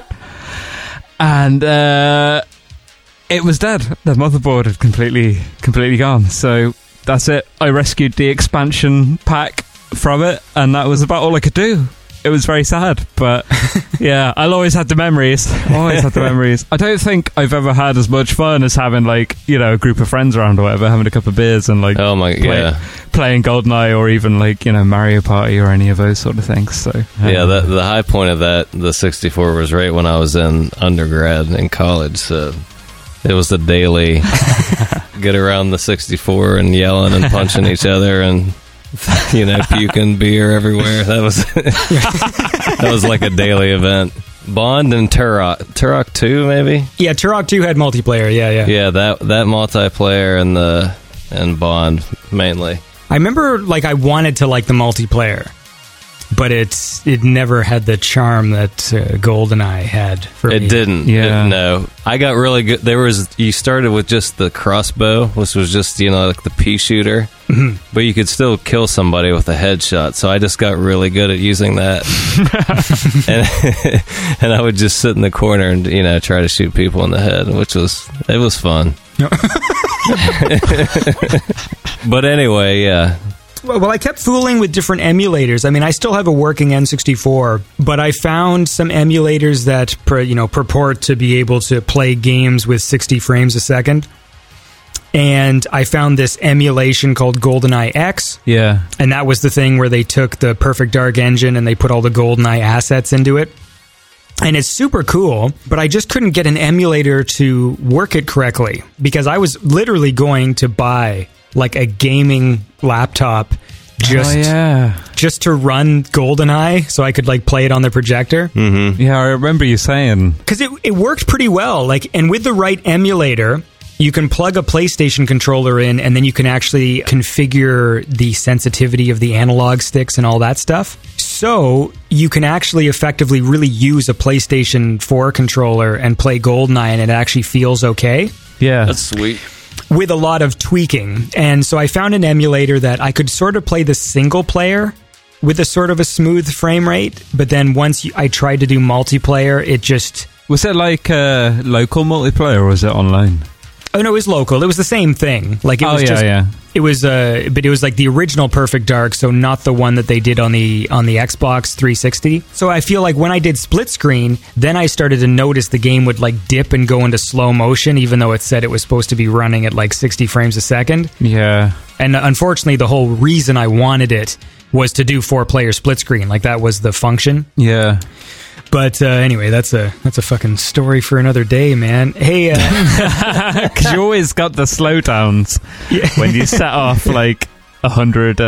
And it was dead. The motherboard had completely gone. So that's it. I rescued the expansion pack from it, and that was about all I could do. It was very sad, but yeah, I'll always have the memories. I don't think I've ever had as much fun as having, like, you know, a group of friends around or whatever, having a couple of beers and like playing GoldenEye, or even like, you know, Mario Party or any of those sort of things. So yeah, the high point of that, the 64, was right when I was in undergrad in college. So it was the daily get around the 64 and yelling and punching each other and. You know, puking beer everywhere. That was like a daily event. Bond and Turok 2, maybe. Yeah, Turok 2 had multiplayer. Yeah. That multiplayer and Bond mainly. I remember, like, I wanted to like the multiplayer, but it never had the charm that GoldenEye had for me. It didn't. Yeah. No, I got really good. You started with just the crossbow, which was just, you know, like the pea shooter. Mm-hmm. But you could still kill somebody with a headshot, so I just got really good at using that. and I would just sit in the corner and, you know, try to shoot people in the head, which was fun. But anyway, yeah. Well, I kept fooling with different emulators. I mean, I still have a working N64, but I found some emulators that, purport to be able to play games with 60 frames a second. And I found this emulation called GoldenEye X. Yeah. And that was the thing where they took the Perfect Dark engine and they put all the GoldenEye assets into it. And it's super cool, but I just couldn't get an emulator to work it correctly, because I was literally going to buy... like a gaming laptop just to run GoldenEye, so I could like play it on the projector. Mm-hmm. Yeah, I remember you saying. Because it worked pretty well. Like, and with the right emulator, you can plug a PlayStation controller in, and then you can actually configure the sensitivity of the analog sticks and all that stuff. So you can actually effectively really use a PlayStation 4 controller and play GoldenEye, and it actually feels okay. Yeah. That's sweet. With a lot of tweaking. And so I found an emulator that I could sort of play the single player with a sort of a smooth frame rate, but then once I tried to do multiplayer, it just... Was it like a local multiplayer, or was it online? Oh, no, it was local. It was the same thing. Like, it was It was, but it was like the original Perfect Dark, so not the one that they did on the Xbox 360. So I feel like when I did split screen, then I started to notice the game would like dip and go into slow motion, even though it said it was supposed to be running at like 60 frames a second. Yeah. And unfortunately, the whole reason I wanted it was to do 4-player split screen. Like, that was the function. Yeah. But anyway, that's a fucking story for another day, man. Hey, because you always got the slowdowns when you set off like 100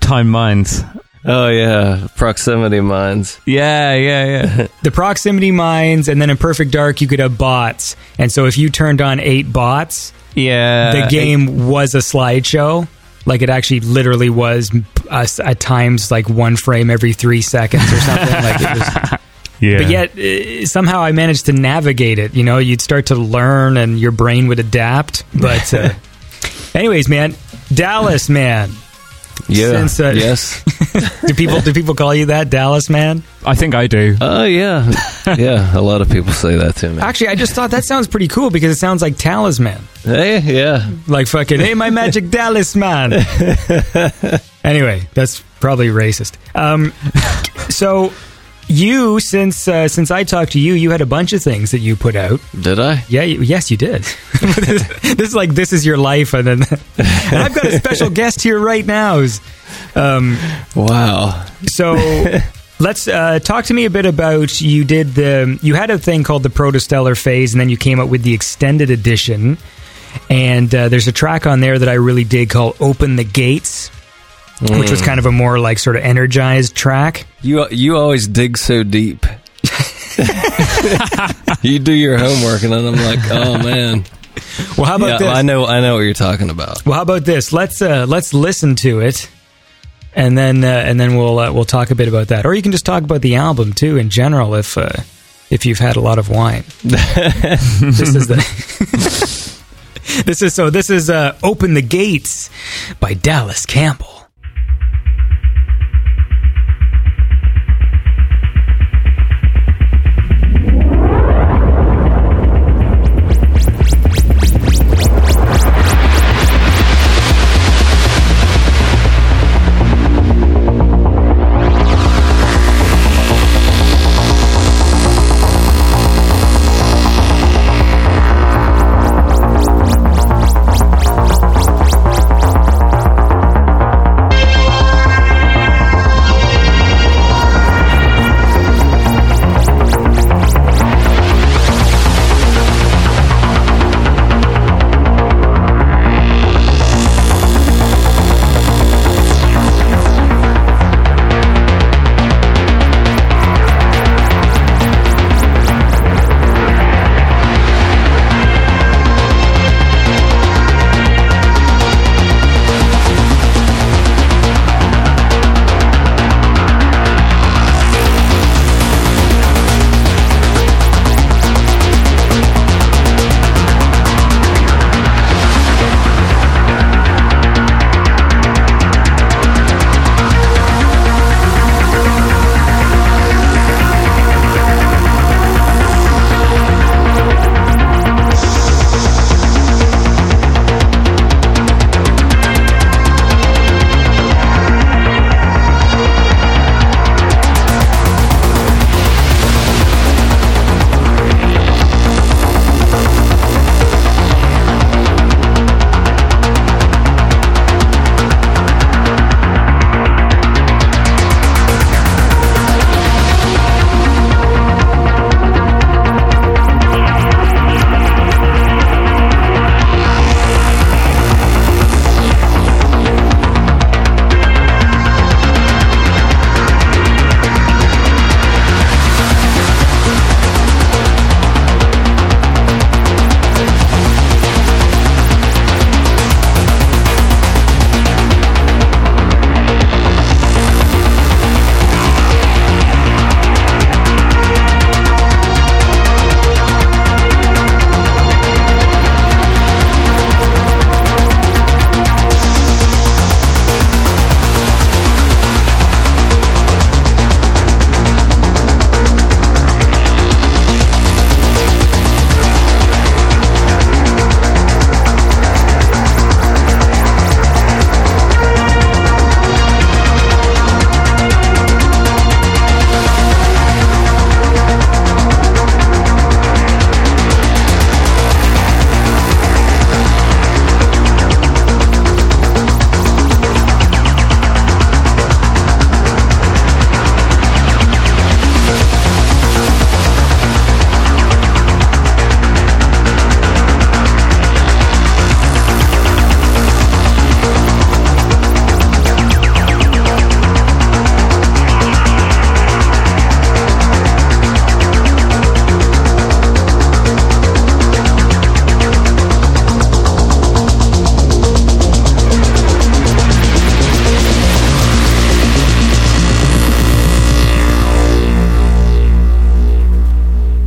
time mines. Oh yeah, proximity mines. Yeah. The proximity mines, and then in Perfect Dark you could have bots, and so if you turned on 8 bots, the game was a slideshow. Like, it actually literally was at times like one frame every 3 seconds or something. Like, it was, yeah. But yet somehow I managed to navigate it. You know, you'd start to learn and your brain would adapt. But anyways, man, Dallas man. Yeah. Since, yes. do people call you that, Dallas man? I think I do. Oh yeah, yeah. A lot of people say that to me. Actually, I just thought that sounds pretty cool because it sounds like talisman. Hey, yeah. Like fucking hey, my magic Dallas man. Anyway, that's probably racist. So you, since I talked to you, you had a bunch of things that you put out. Did I? Yeah. Yes, you did. This is your life, and then and I've got a special guest here right now. Wow. So let's talk to me a bit about you had a thing called the Protostellar Phase, and then you came up with the extended edition, and there's a track on there that I really dig called "Open the Gates." Which was kind of a more like sort of energized track. You always dig so deep. You do your homework, and then I'm like, oh man. Well, how about this? I know what you're talking about. Well, how about this? Let's listen to it, and then we'll talk a bit about that. Or you can just talk about the album too in general if you've had a lot of wine. This is "Open the Gates" by Dallas Campbell.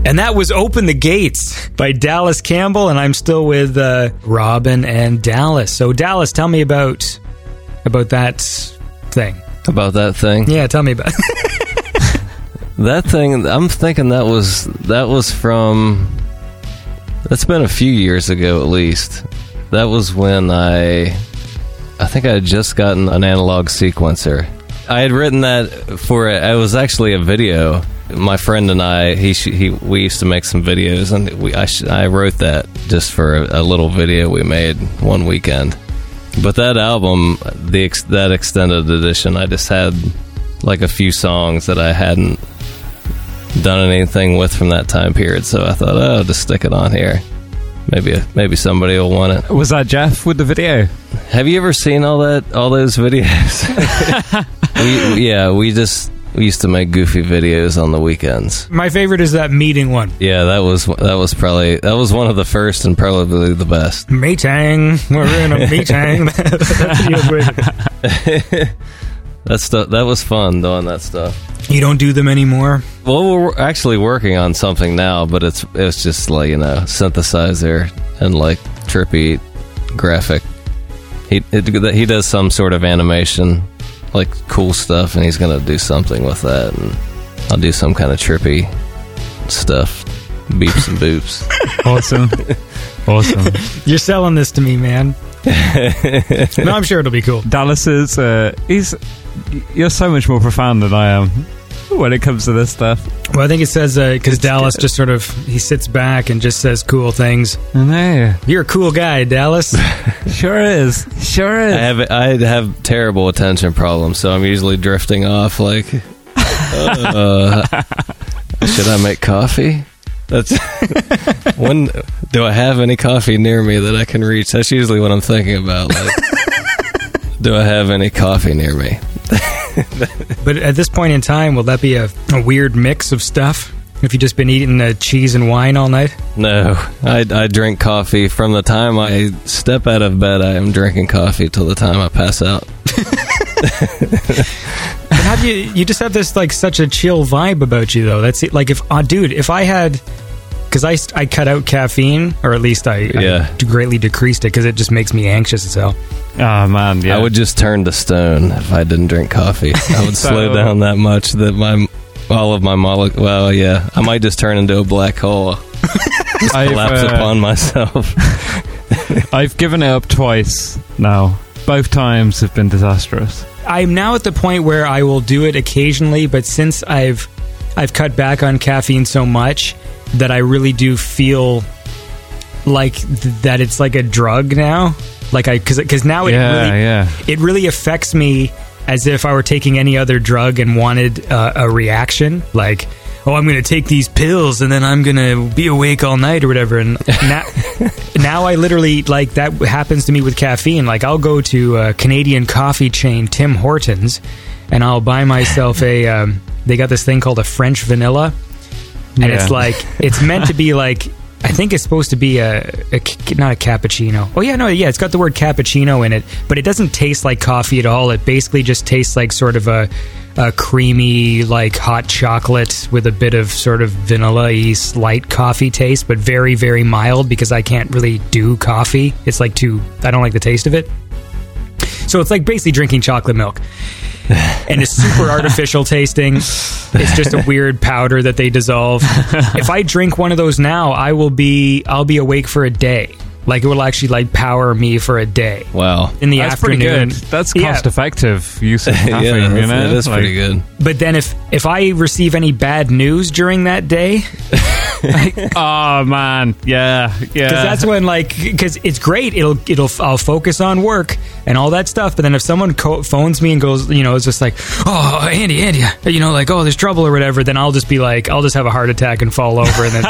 And that was Open the Gates by Dallas Campbell, and I'm still with Robin and Dallas. So, Dallas, tell me about that thing. About that thing? Yeah, tell me about it. That thing, I'm thinking that was from... That's been a few years ago, at least. That was when I think I had just gotten an analog sequencer. I had written that for it. It was actually a video. My friend and I, we used to make some videos, and I wrote that just for a little video we made one weekend. But that album, that extended edition, I just had like a few songs that I hadn't done anything with from that time period, so I thought, I'll just stick it on here. Maybe somebody will want it. Was that Jeff with the video? Have you ever seen all those videos? We used to make goofy videos on the weekends. My favorite is that meeting one. Yeah, that was one of the first and probably the best. Meeting, we're in a meeting. That stuff, that was fun doing that stuff. You don't do them anymore? Well, we're actually working on something now, but it's just like, synthesizer and like trippy graphic. He does some sort of animation, like cool stuff, and he's going to do something with that, and I'll do some kind of trippy stuff. Beeps and boops. Awesome. You're selling this to me, man. No, I'm sure it'll be cool. Dallas is, you're so much more profound than I am when it comes to this stuff. Well, I think it says, because Dallas just sort of, he sits back and just says cool things. I know. You're a cool guy, Dallas. Sure is. I have terrible attention problems, so I'm usually drifting off like, should I make coffee? That's when do I have any coffee near me that I can reach? That's usually what I'm thinking about. Like, do I have any coffee near me? But at this point in time, will that be a weird mix of stuff? If you've just been eating cheese and wine all night? No. I drink coffee. From the time I step out of bed, I am drinking coffee till the time I pass out. But how do you just have this, like, such a chill vibe about you, though. That's it. Like, if I had... Because I cut out caffeine, or at least I greatly decreased it, because it just makes me anxious as hell. Oh, man, yeah. I would just turn to stone if I didn't drink coffee. I would slow down that much that all of my molecules... Well, yeah, I might just turn into a black hole. Just collapse upon myself. I've given it up twice now. Both times have been disastrous. I'm now at the point where I will do it occasionally, but since I've cut back on caffeine so much... that I really do feel like that it's like a drug now. Like because now it really affects me as if I were taking any other drug and wanted a reaction. Like, oh, I'm going to take these pills and then I'm going to be awake all night or whatever. And now I literally, like, that happens to me with caffeine. Like, I'll go to Canadian coffee chain Tim Hortons and I'll buy myself they got this thing called a French vanilla. And it's like, it's meant to be like, I think it's supposed to be not a cappuccino. Oh, yeah, no, yeah, it's got the word cappuccino in it, but it doesn't taste like coffee at all. It basically just tastes like sort of a creamy, like, hot chocolate with a bit of sort of vanilla-y slight coffee taste, but very, very mild because I can't really do coffee. It's like I don't like the taste of it. So it's like basically drinking chocolate milk. And it's super artificial tasting. It's just a weird powder that they dissolve. If I drink one of those now, I'll be awake for a day. Like, it will actually, like, power me for a day. Wow. In the afternoon. That's pretty good. That's cost-effective use of caffeine, It is pretty good. But then if I receive any bad news during that day... oh, man. Yeah. Because that's when, like... Because it's great. I'll focus on work and all that stuff. But then if someone phones me and goes, it's just like, oh, Andy, like, oh, there's trouble or whatever, then I'll just be like... I'll just have a heart attack and fall over. And then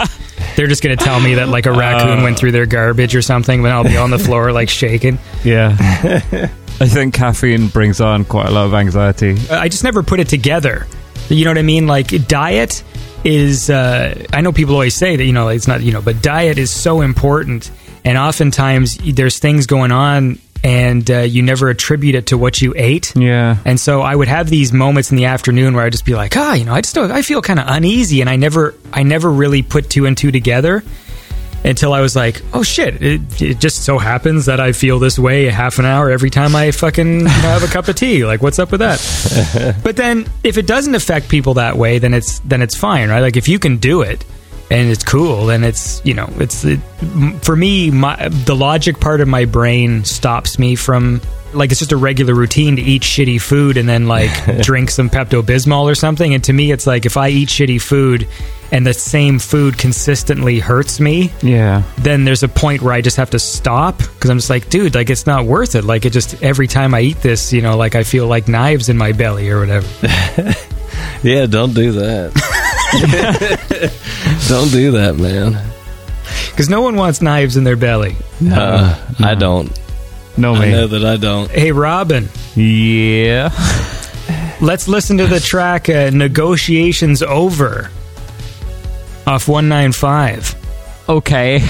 they're just going to tell me that, like, a raccoon went through their garbage or something, then I'll be on the floor like shaking. Yeah. I think caffeine brings on quite a lot of anxiety. I just never put it together. You know what I mean? Like, diet is, I know people always say that, it's not, but diet is so important. And oftentimes there's things going on and you never attribute it to what you ate. Yeah. And so I would have these moments in the afternoon where I'd just be like, I feel kind of uneasy, and I never really put two and two together until I was like, oh shit, it just so happens that I feel this way a half an hour every time I fucking have a cup of tea. Like, what's up with that? But then if it doesn't affect people that way, then it's fine, right? Like, if you can do it and it's cool, and it's, you know, for me, the logic part of my brain stops me from, like, it's just a regular routine to eat shitty food and then, like, drink some Pepto-Bismol or something. And to me, it's like, if I eat shitty food and the same food consistently hurts me, yeah, then there's a point where I just have to stop, because I'm just like, dude, like, it's not worth it. Like, it just, every time I eat this, you know, like, I feel like knives in my belly or whatever. Yeah, don't do that. Don't do that, man, because no one wants knives in their belly. No. I don't. No, man. I know that I don't. Hey, Robin. Yeah. Let's listen to the track Negotiations Over off 195. Okay.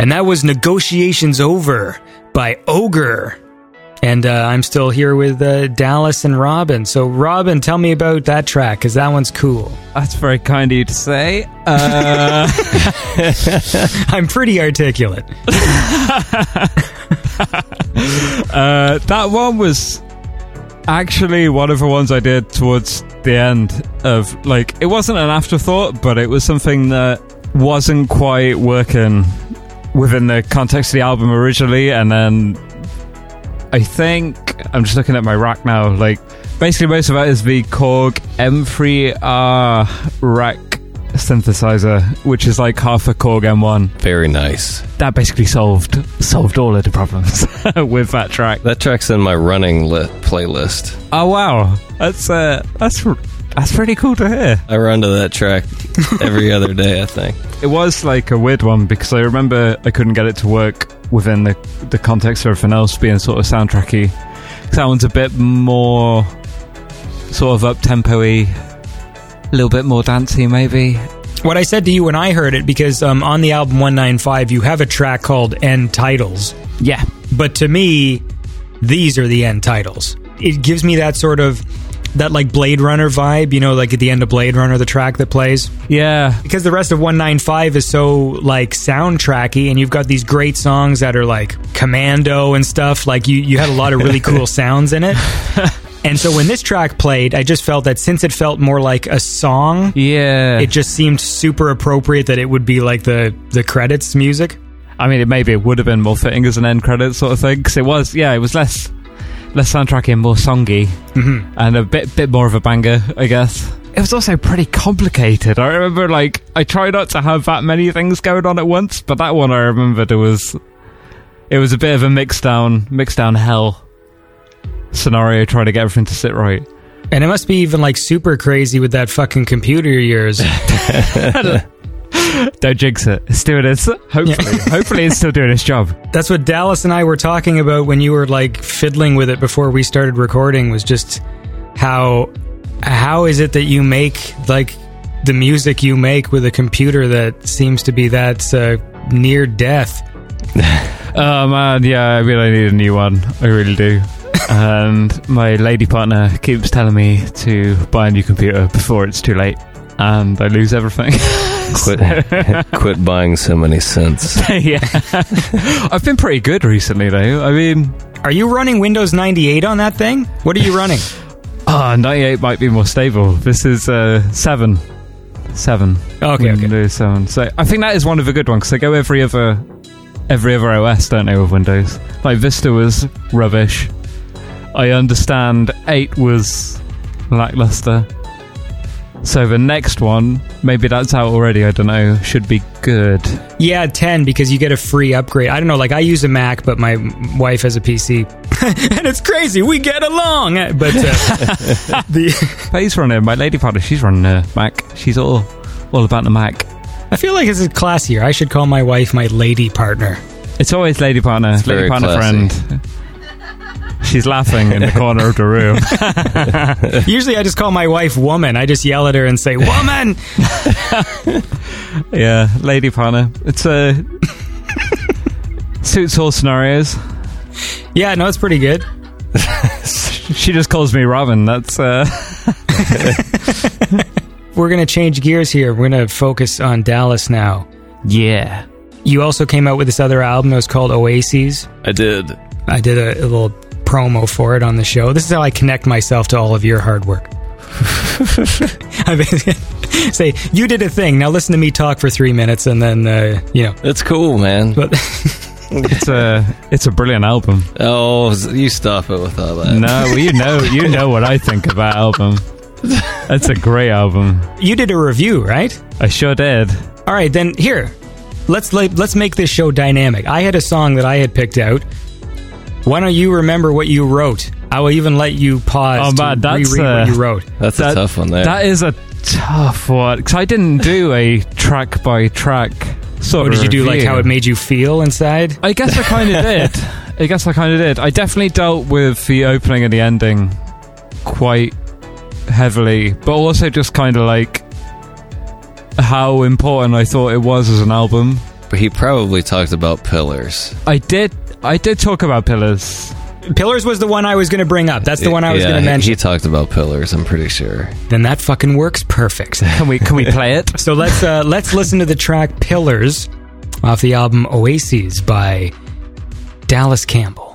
And that was Negotiations Over by Ogre. And I'm still here with Dallas and Robin. So, Robin, tell me about that track, because that one's cool. That's very kind of you to say. I'm pretty articulate. That one was actually one of the ones I did towards the end of, like, it wasn't an afterthought, but it was something that wasn't quite working within the context of the album originally. And then I think I'm just looking at my rack now, like, basically most of that is the Korg M3R rack synthesizer, which is like half a Korg M1. Very nice. That basically solved all of the problems with that track. That track's in my running playlist. Oh wow, that's pretty cool to hear. I run to that track every other day, I think. It was like a weird one, because I remember I couldn't get it to work within the context of everything else being sort of soundtracky. That one's a bit more sort of up-tempo-y, a little bit more dancey, maybe. What I said to you when I heard it, because on the album 195, you have a track called End Titles. Yeah. But to me, these are the end titles. it gives me that sort of, that like Blade Runner vibe, you know, like at the end of Blade Runner, the track that plays. Yeah. Because the rest of 195 is so like soundtracky, and you've got these great songs that are like Commando and stuff. Like you had a lot of really cool sounds in it. And so when this track played, I just felt that since it felt more like a song, yeah, it just seemed super appropriate that it would be like the credits music. I mean, it would have been more fitting as an end credit sort of thing, because it was, yeah, it was less soundtracky and more songy, mm-hmm. and a bit more of a banger, I guess. It was also pretty complicated. I remember, like, I try not to have that many things going on at once, but that one I remembered it was a bit of a mixed down hell scenario trying to get everything to sit right. And it must be even like super crazy with that fucking computer of yours. Don't jinx it. It's doing its... Hopefully. Yeah. Hopefully it's still doing its job. That's what Dallas and I were talking about when you were, like, fiddling with it before we started recording, was just how is it that you make, like, the music you make with a computer that seems to be that near death? Oh, man, yeah, I really need a new one. I really do. And my lady partner keeps telling me to buy a new computer before it's too late. And I lose everything. Quit buying so many cents. Yeah. I've been pretty good recently, though. I mean... Are you running Windows 98 on that thing? What are you running? 98 might be more stable. This is 7. 7. Okay, Windows 7. So I think that is one of the good ones, because they go every other OS, don't they, with Windows. Like, Vista was rubbish. I understand 8 was lackluster. So the next one, maybe that's out already, I don't know, should be good. Yeah, 10, because you get a free upgrade. I don't know, like, I use a Mac, but my wife has a PC. And it's crazy, we get along! But, Faye's running, my lady partner, she's running a Mac. She's all about the Mac. I feel like this is classier. I should call my wife my lady partner. It's always lady partner. It's lady partner classy. Friend. She's laughing in the corner of the room. Usually I just call my wife woman. I just yell at her and say, woman! Yeah, lady partner. It's suits all scenarios. Yeah, no, it's pretty good. She just calls me Robin. That's... We're going to change gears here. We're going to focus on Dallas now. Yeah. You also came out with this other album. It was called Oases. I did a little promo for it on the show. This is how I connect myself to all of your hard work. I basically say, you did a thing, now listen to me talk for 3 minutes, and then, you know. That's cool, man. But it's a brilliant album. Oh, you stop it with all that. No, you know what I think about album. That's a great album. You did a review, right? I sure did. All right, then, here. Let's make this show dynamic. I had a song that I had picked out. Why don't you remember what you wrote? I will even let you pause to reread what you wrote. That's a tough one there. That is a tough one. Because I didn't do a track-by-track sort of review. Did you do like how it made you feel inside? I guess I kind of did. I definitely dealt with the opening and the ending quite heavily. But also just kind of like how important I thought it was as an album. But he probably talked about Pillars. I did talk about Pillars. Pillars was the one I was going to bring up. That's the one I was going to mention. He talked about Pillars, I'm pretty sure. Then that fucking works perfect. Can we play it? So let's listen to the track Pillars off the album Oases by Dallas Campbell.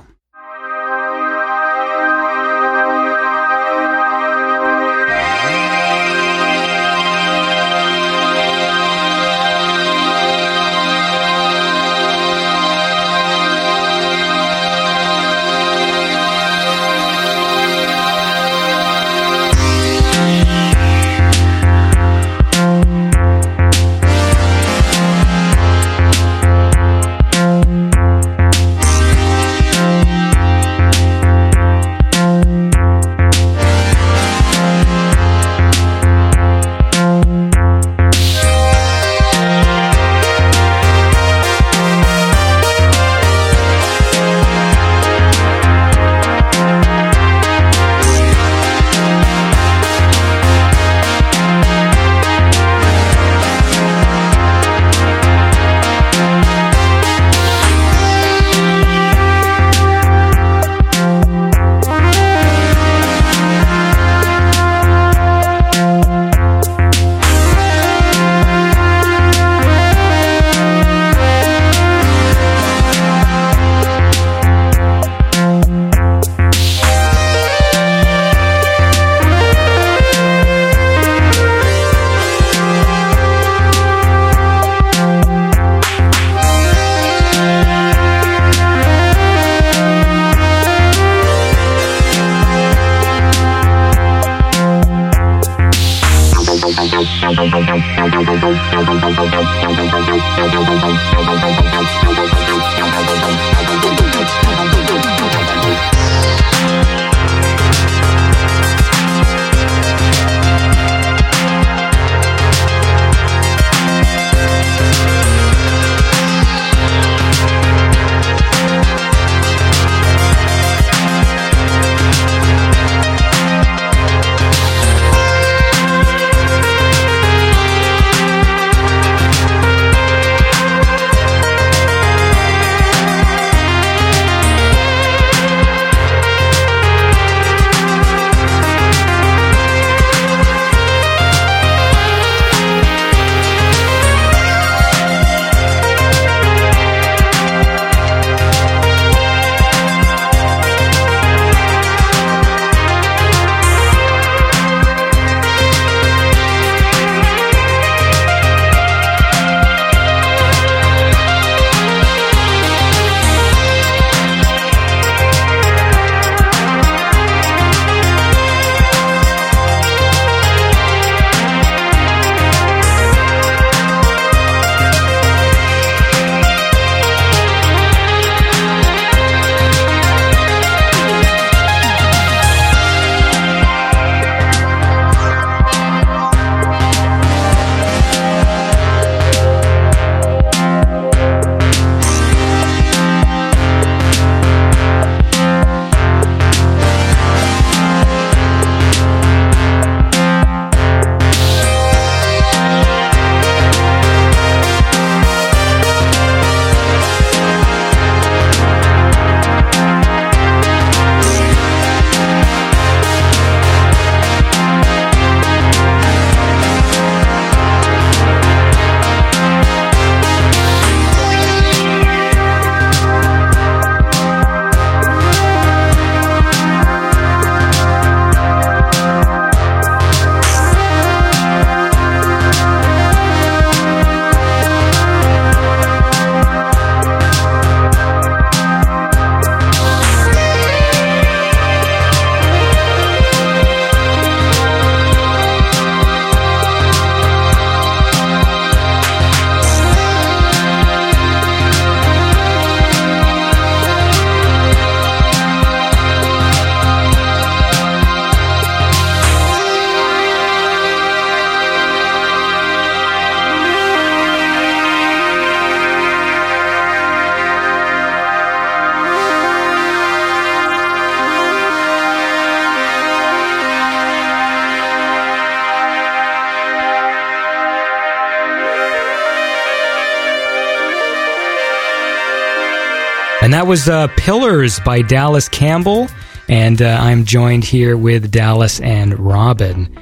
And that was Pillars by Dallas Campbell, and I'm joined here with Dallas and Robin.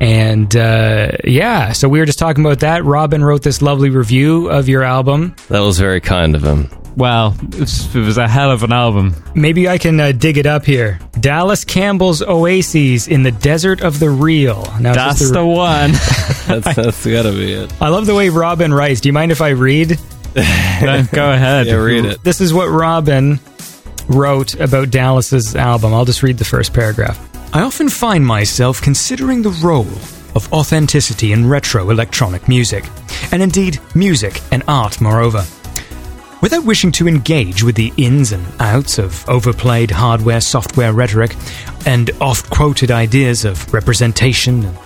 And yeah, so we were just talking about that. Robin wrote this lovely review of your album. That was very kind of him. Wow, it was a hell of an album. Maybe I can dig it up here. Dallas Campbell's Oases in the Desert of the Real. Now, that's the one. That's gotta be it. I love the way Robin writes. Do you mind if I read? Go ahead. Yeah, read it. This is what Robin wrote about Dallas's album. I'll just read the first paragraph. I often find myself considering the role of authenticity in retro electronic music, and indeed music and art moreover. Without wishing to engage with the ins and outs of overplayed hardware-software rhetoric and oft-quoted ideas of representation and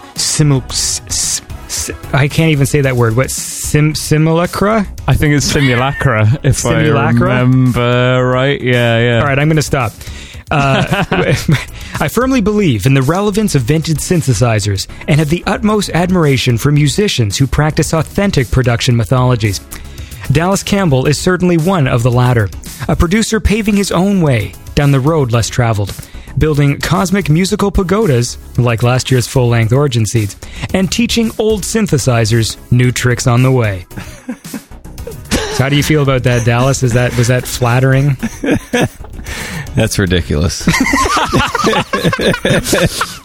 I can't even say that word. What? Simulacra? I think it's simulacra, if simulacra? I remember right. Yeah. All right, I'm going to stop. I firmly believe in the relevance of vintage synthesizers and have the utmost admiration for musicians who practice authentic production methodologies. Dallas Campbell is certainly one of the latter, a producer paving his own way down the road less traveled, building cosmic musical pagodas, like last year's full-length Origin Seeds, and teaching old synthesizers new tricks on the way. So how do you feel about that, Dallas? Was that flattering? That's ridiculous.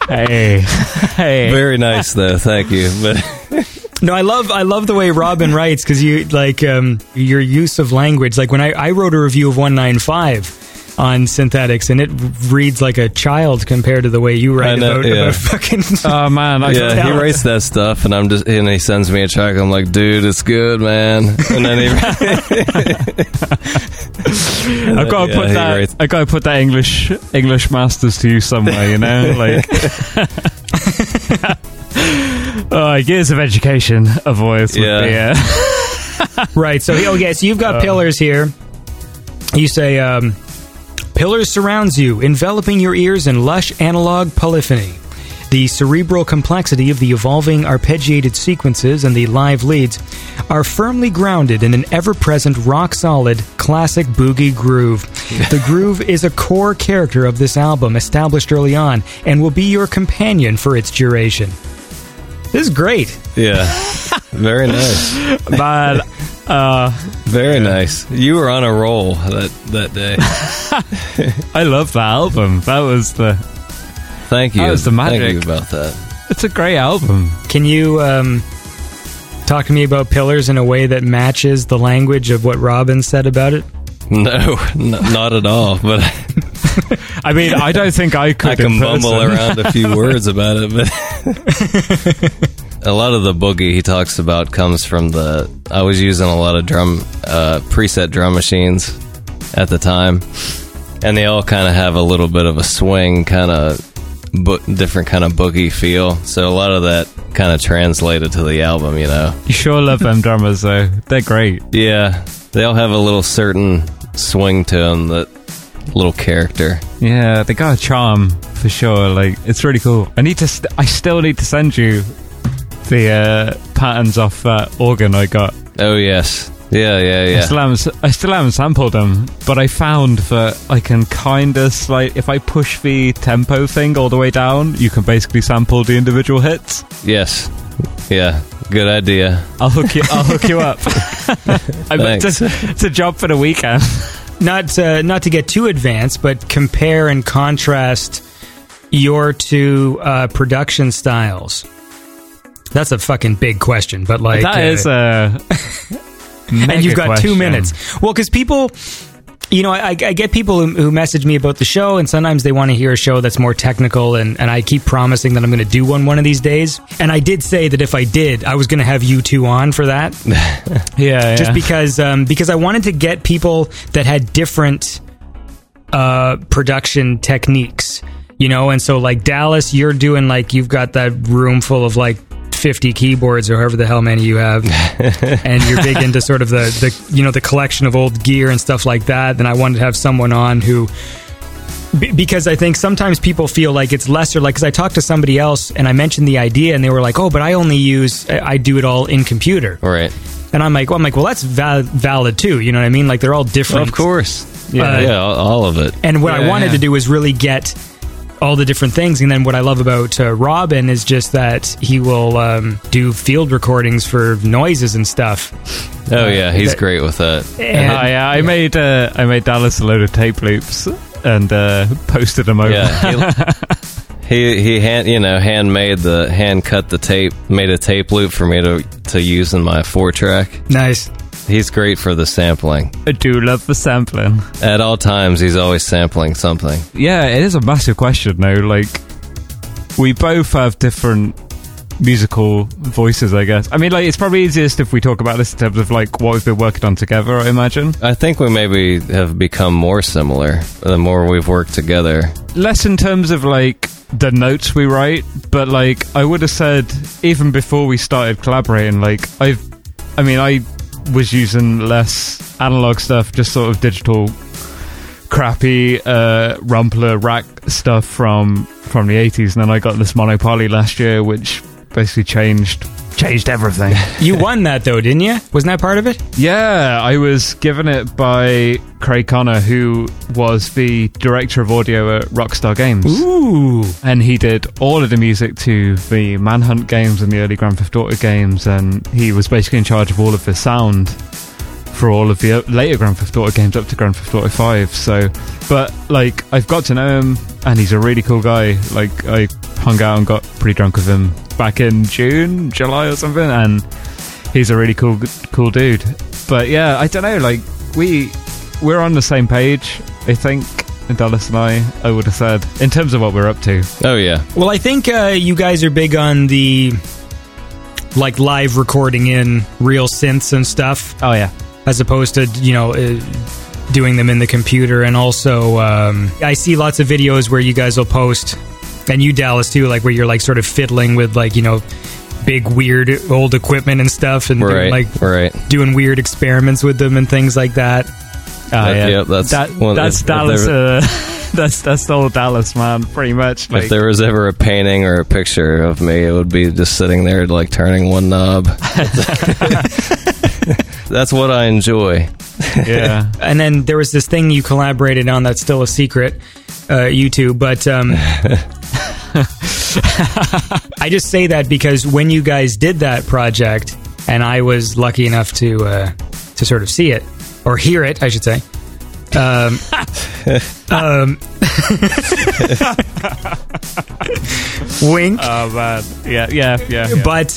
Hey. Very nice, though. Thank you. But... No, I love the way Robin writes, because you like your use of language. Like when I wrote a review of 195, on Synthetics, and it reads like a child compared to the way you write about fucking... Oh, man. He writes that stuff, and he sends me a track. I'm like, dude, it's good, man. And then I've got to put that English masters to use somewhere, you know? Like... years of education avoids right, so so you've got Pillars here. You say, Pillars surrounds you, enveloping your ears in lush analog polyphony. The cerebral complexity of the evolving arpeggiated sequences and the live leads are firmly grounded in an ever-present, rock-solid, classic boogie groove. The groove is a core character of this album, established early on, and will be your companion for its duration. This is great. Yeah. Very nice. But... very nice. You were on a roll that day. I love that album. That was the... Thank you. That was the magic. Thank you about that. It's a great album. Can you talk to me about Pillars in a way that matches the language of what Robin said about it? No, not at all. But I mean, I don't think I could. I can bumble around a few words about it, but... A lot of the boogie he talks about comes from I was using a lot of preset drum machines at the time, and they all kind of have a little bit of a swing, kind of different kind of boogie feel. So a lot of that kind of translated to the album, you know. You sure love them drummers, though. They're great. Yeah, they all have a little certain swing to them, that little character. Yeah, they got a charm for sure. Like, it's really cool. I still need to send you the patterns off that organ I got. Oh, yes. Yeah. I still haven't sampled them, but I found that I can kind of slight... If I push the tempo thing all the way down, you can basically sample the individual hits. Yes. Yeah. Good idea. I'll hook you up. Thanks. It's a job for the weekend. Not to get too advanced, but compare and contrast your two production styles. That's a fucking big question, but like... That is a... And you've got 2 minutes. Well, because people... You know, I get people who message me about the show, and sometimes they want to hear a show that's more technical, and I keep promising that I'm going to do one of these days. And I did say that if I did, I was going to have you two on for that. Yeah. Just because I wanted to get people that had different production techniques, you know? And so, like, Dallas, you're doing, like, you've got that room full of, like, 50 keyboards or however the hell many you have, and you're big into sort of the you know, the collection of old gear and stuff like that. Then I wanted to have someone on who, because I think sometimes people feel like it's lesser, like, because I talked to somebody else and I mentioned the idea and they were like, oh, but I do it all in computer, right? And I'm like, well, that's valid too, you know what I mean? Like, they're all different. Well, of course. Yeah, all of it. And what I wanted to do was really get all the different things. And then what I love about Robin is just that he will do field recordings for noises and stuff. Oh yeah, he's great with that. And I made Dallas a load of tape loops and posted them over. Yeah, he made a tape loop for me to use in my 4-track. Nice. He's great for the sampling. I do love the sampling. At all times, he's always sampling something. Yeah, it is a massive question, though. Like, we both have different musical voices, I guess. I mean, like, it's probably easiest if we talk about this in terms of, like, what we've been working on together, I imagine. I think we maybe have become more similar the more we've worked together. Less in terms of, like, the notes we write, but, like, I would have said, even before we started collaborating, like, I was using less analog stuff, just sort of digital crappy rumpler rack stuff from the 80s, and then I got this Monopoly last year, which basically changed everything. You won that, though, didn't you? Wasn't that part of it? Yeah, I was given it by Craig Connor, who was the director of audio at Rockstar Games. Ooh! And he did all of the music to the Manhunt games and the early Grand Theft Auto games, and he was basically in charge of all of the sound for all of the later Grand Theft Auto games up to Grand Theft Auto 5. So, but, like, I've got to know him, and he's a really cool guy. Like, I hung out and got pretty drunk with him back in July or something, and he's a really cool dude. But yeah, I don't know, like, we're on the same page, I think, Dallas and I would have said, in terms of what we're up to. Oh, yeah. Well, I think you guys are big on the, like, live recording in real synths and stuff. Oh, yeah. As opposed to, you know, doing them in the computer. And also, I see lots of videos where you guys will post, and you, Dallas, too, like, where you're, like, sort of fiddling with, like, you know, big weird old equipment and stuff, and doing weird experiments with them and things like that. Yeah, that's all Dallas, man, pretty much. Like, if there was ever a painting or a picture of me, it would be just sitting there like turning one knob. That's what I enjoy. Yeah. And then there was this thing you collaborated on that's still a secret, you two, but I just say that because when you guys did that project, and I was lucky enough to sort of see it, or hear it, I should say. Wink. Oh, man. Yeah. But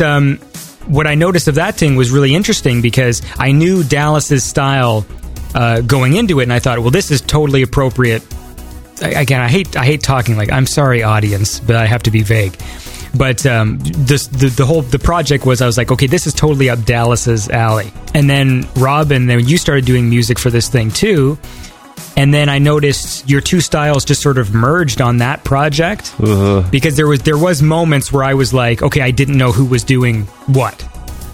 what I noticed of that thing was really interesting, because I knew Dallas's style going into it, and I thought, well, this is totally appropriate. Again, I hate talking. Like, I'm sorry, audience, but I have to be vague. But the whole project was, I was like, okay, this is totally up Dallas's alley. And then Robin, then you started doing music for this thing too. And then I noticed your two styles just sort of merged on that project, because there was moments where I was like, okay, I didn't know who was doing what,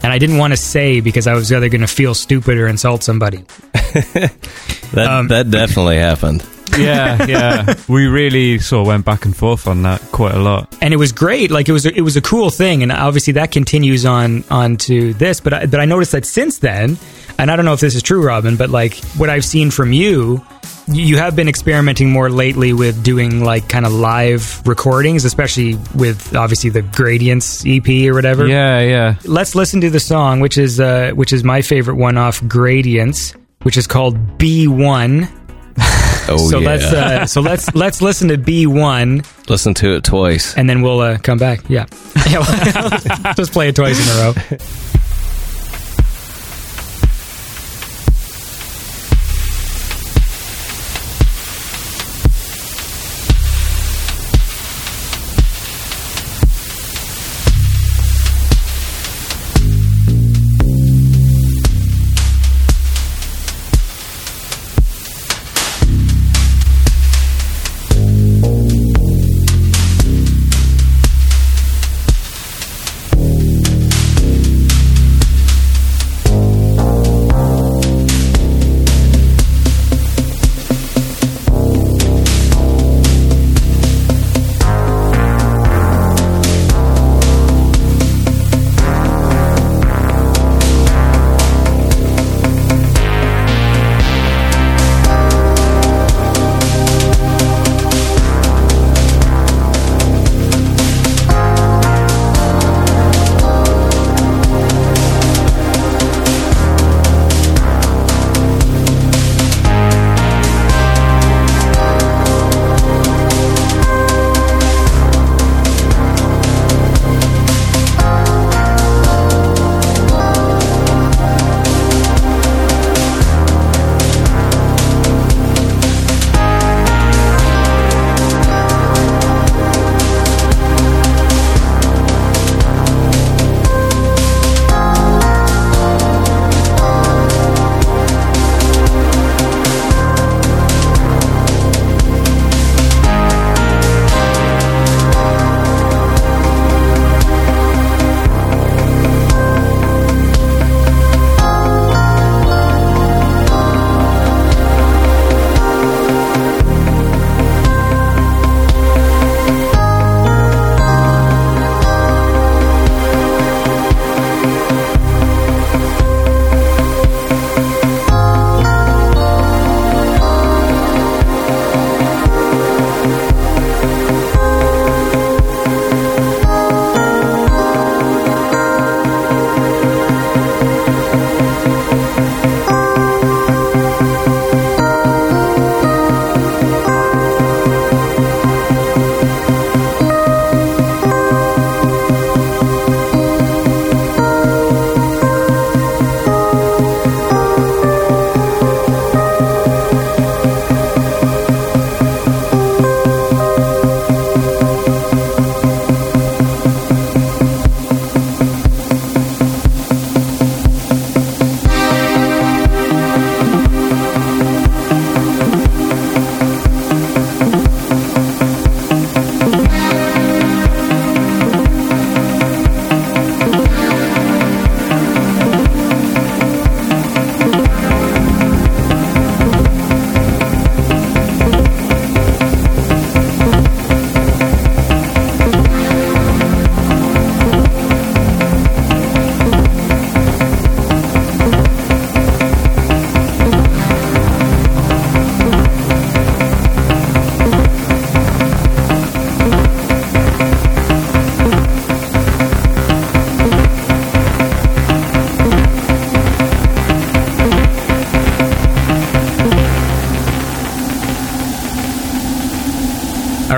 and I didn't want to say because I was either going to feel stupid or insult somebody. That definitely happened. Yeah. We really sort of went back and forth on that quite a lot. And it was great. Like, it was a cool thing. And obviously that continues on to this. But I noticed that since then, and I don't know if this is true, Robin, but like what I've seen from you, you have been experimenting more lately with doing like kind of live recordings, especially with obviously the Gradients EP or whatever. Yeah. Let's listen to the song, which is my favorite one off Gradients, which is called B1. Let's listen to B1. Listen to it twice, and then we'll come back. Yeah, just play it twice in a row.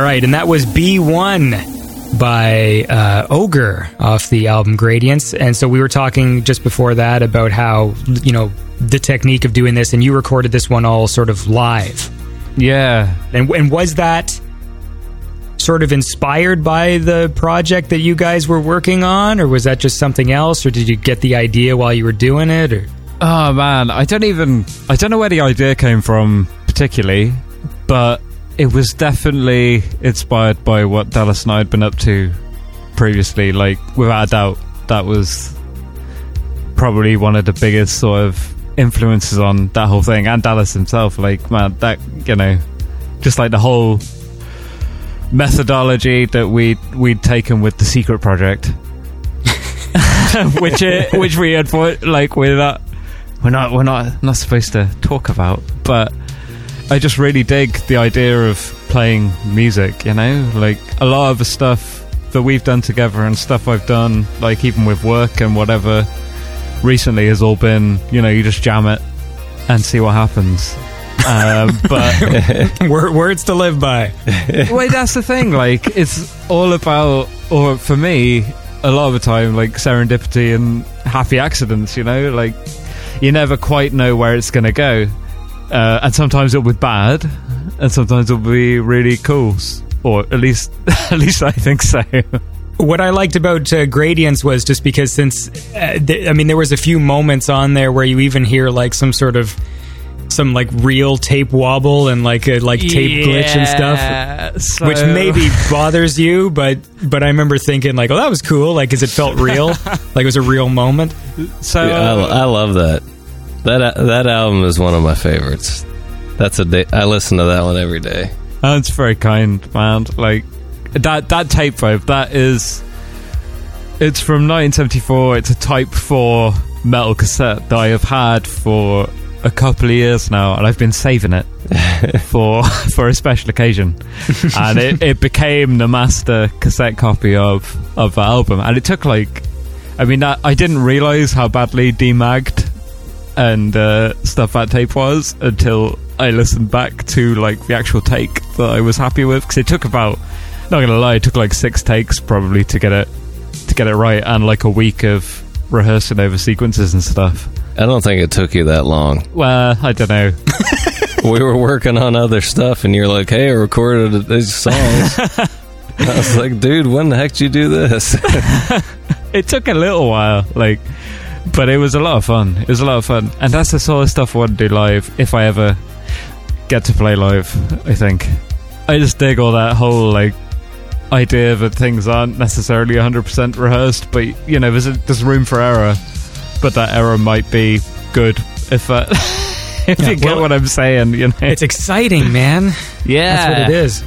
right, and that was B1 by Ogre off the album Gradients. And so we were talking just before that about how, you know, the technique of doing this, and you recorded this one all sort of live. Yeah. And was that sort of inspired by the project that you guys were working on, or was that just something else, or did you get the idea while you were doing it? Or oh man, I don't know where the idea came from particularly, but it was definitely inspired by what Dallas and I had been up to previously. Like, without a doubt, that was probably one of the biggest sort of influences on that whole thing, and Dallas himself. Like, man, that, you know, just like the whole methodology that we'd taken with the secret project, which we had, like, we're not supposed to talk about, but I just really dig the idea of playing music, you know, like a lot of the stuff that we've done together and stuff I've done, like even with work and whatever recently, has all been, you know, you just jam it and see what happens. But words to live by. Well, that's the thing, like, it's all about, or for me a lot of the time, like serendipity and happy accidents, you know, like you never quite know where it's gonna go, and sometimes it'll be bad and sometimes it'll be really cool, or at least I think so. What I liked about Gradients was just because, since there was a few moments on there where you even hear like some real tape wobble and tape glitch and stuff, so, which maybe bothers you, but I remember thinking like, oh, that was cool, like, because it felt real, like it was a real moment. So yeah, I love that album is one of my favorites. That's I listen to that one every day. That's very kind, man. Like that tape vibe, that is, it's from 1974. It's a Type 4 metal cassette that I have had for a couple of years now, and I've been saving it for a special occasion, and it became the master cassette copy of the album. And it took I didn't realize how badly demagged and stuff that tape was until I listened back to the actual take that I was happy with, because it took about, not gonna lie, it took 6 takes probably to get it right, and a week of rehearsing over sequences and stuff. I don't think it took you that long. Well, I don't know. We were working on other stuff, and you're like, hey, I recorded these songs. I was like, dude, when the heck did you do this? It took a little while, but it was a lot of fun. It was a lot of fun. And that's the sort of stuff I want to do live, if I ever get to play live, I think. I just dig all that whole, idea that things aren't necessarily 100% rehearsed, but, you know, there's room for error. But that error might be good if you get what I'm saying, you know. It's exciting, man. Yeah. That's what it is.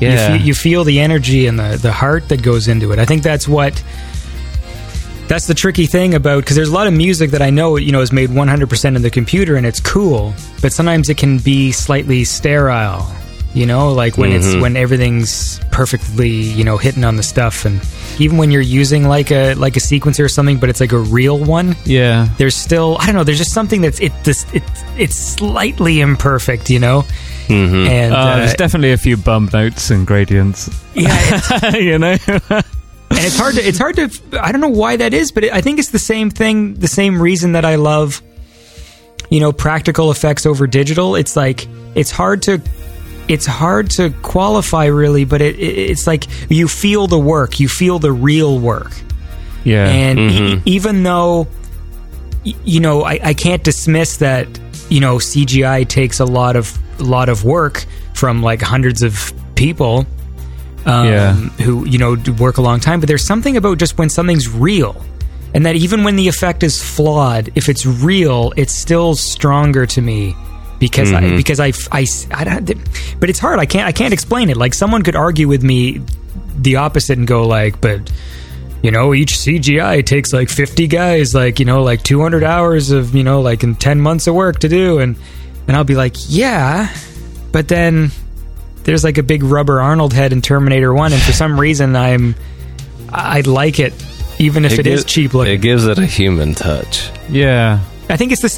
Yeah. You feel the energy and the heart that goes into it. I think that's the tricky thing about, because there's a lot of music that I know, you know, is made 100% in the computer and it's cool, but sometimes it can be slightly sterile, you know, when it's, when everything's perfectly, you know, hitting on the stuff. And even when you're using like a sequencer or something, but it's a real one. Yeah. There's still, I don't know, there's just something that's it's slightly imperfect, you know. Mm-hmm. And there's definitely a few bum notes and gradients. Yeah, you know. And it's hard to. I don't know why that is, but I think it's the same thing, the same reason that I love, you know, practical effects over digital. It's It's hard to qualify, really, but it's like you feel the work. You feel the real work. Yeah. And even though, you know, I can't dismiss that, you know, CGI takes a lot of work from hundreds of people who, you know, work a long time. But there's something about just when something's real, and that even when the effect is flawed, if it's real, it's still stronger to me. Because but it's hard. I can't explain it. Like, someone could argue with me the opposite and go but you know, each CGI takes 50 guys, 200 hours of, you know, in 10 months of work to do, and I'll be like, yeah, but then there's a big rubber Arnold head in Terminator 1, and for some reason I like it, even if it is cheap looking. It gives it a human touch. Yeah. I think it's the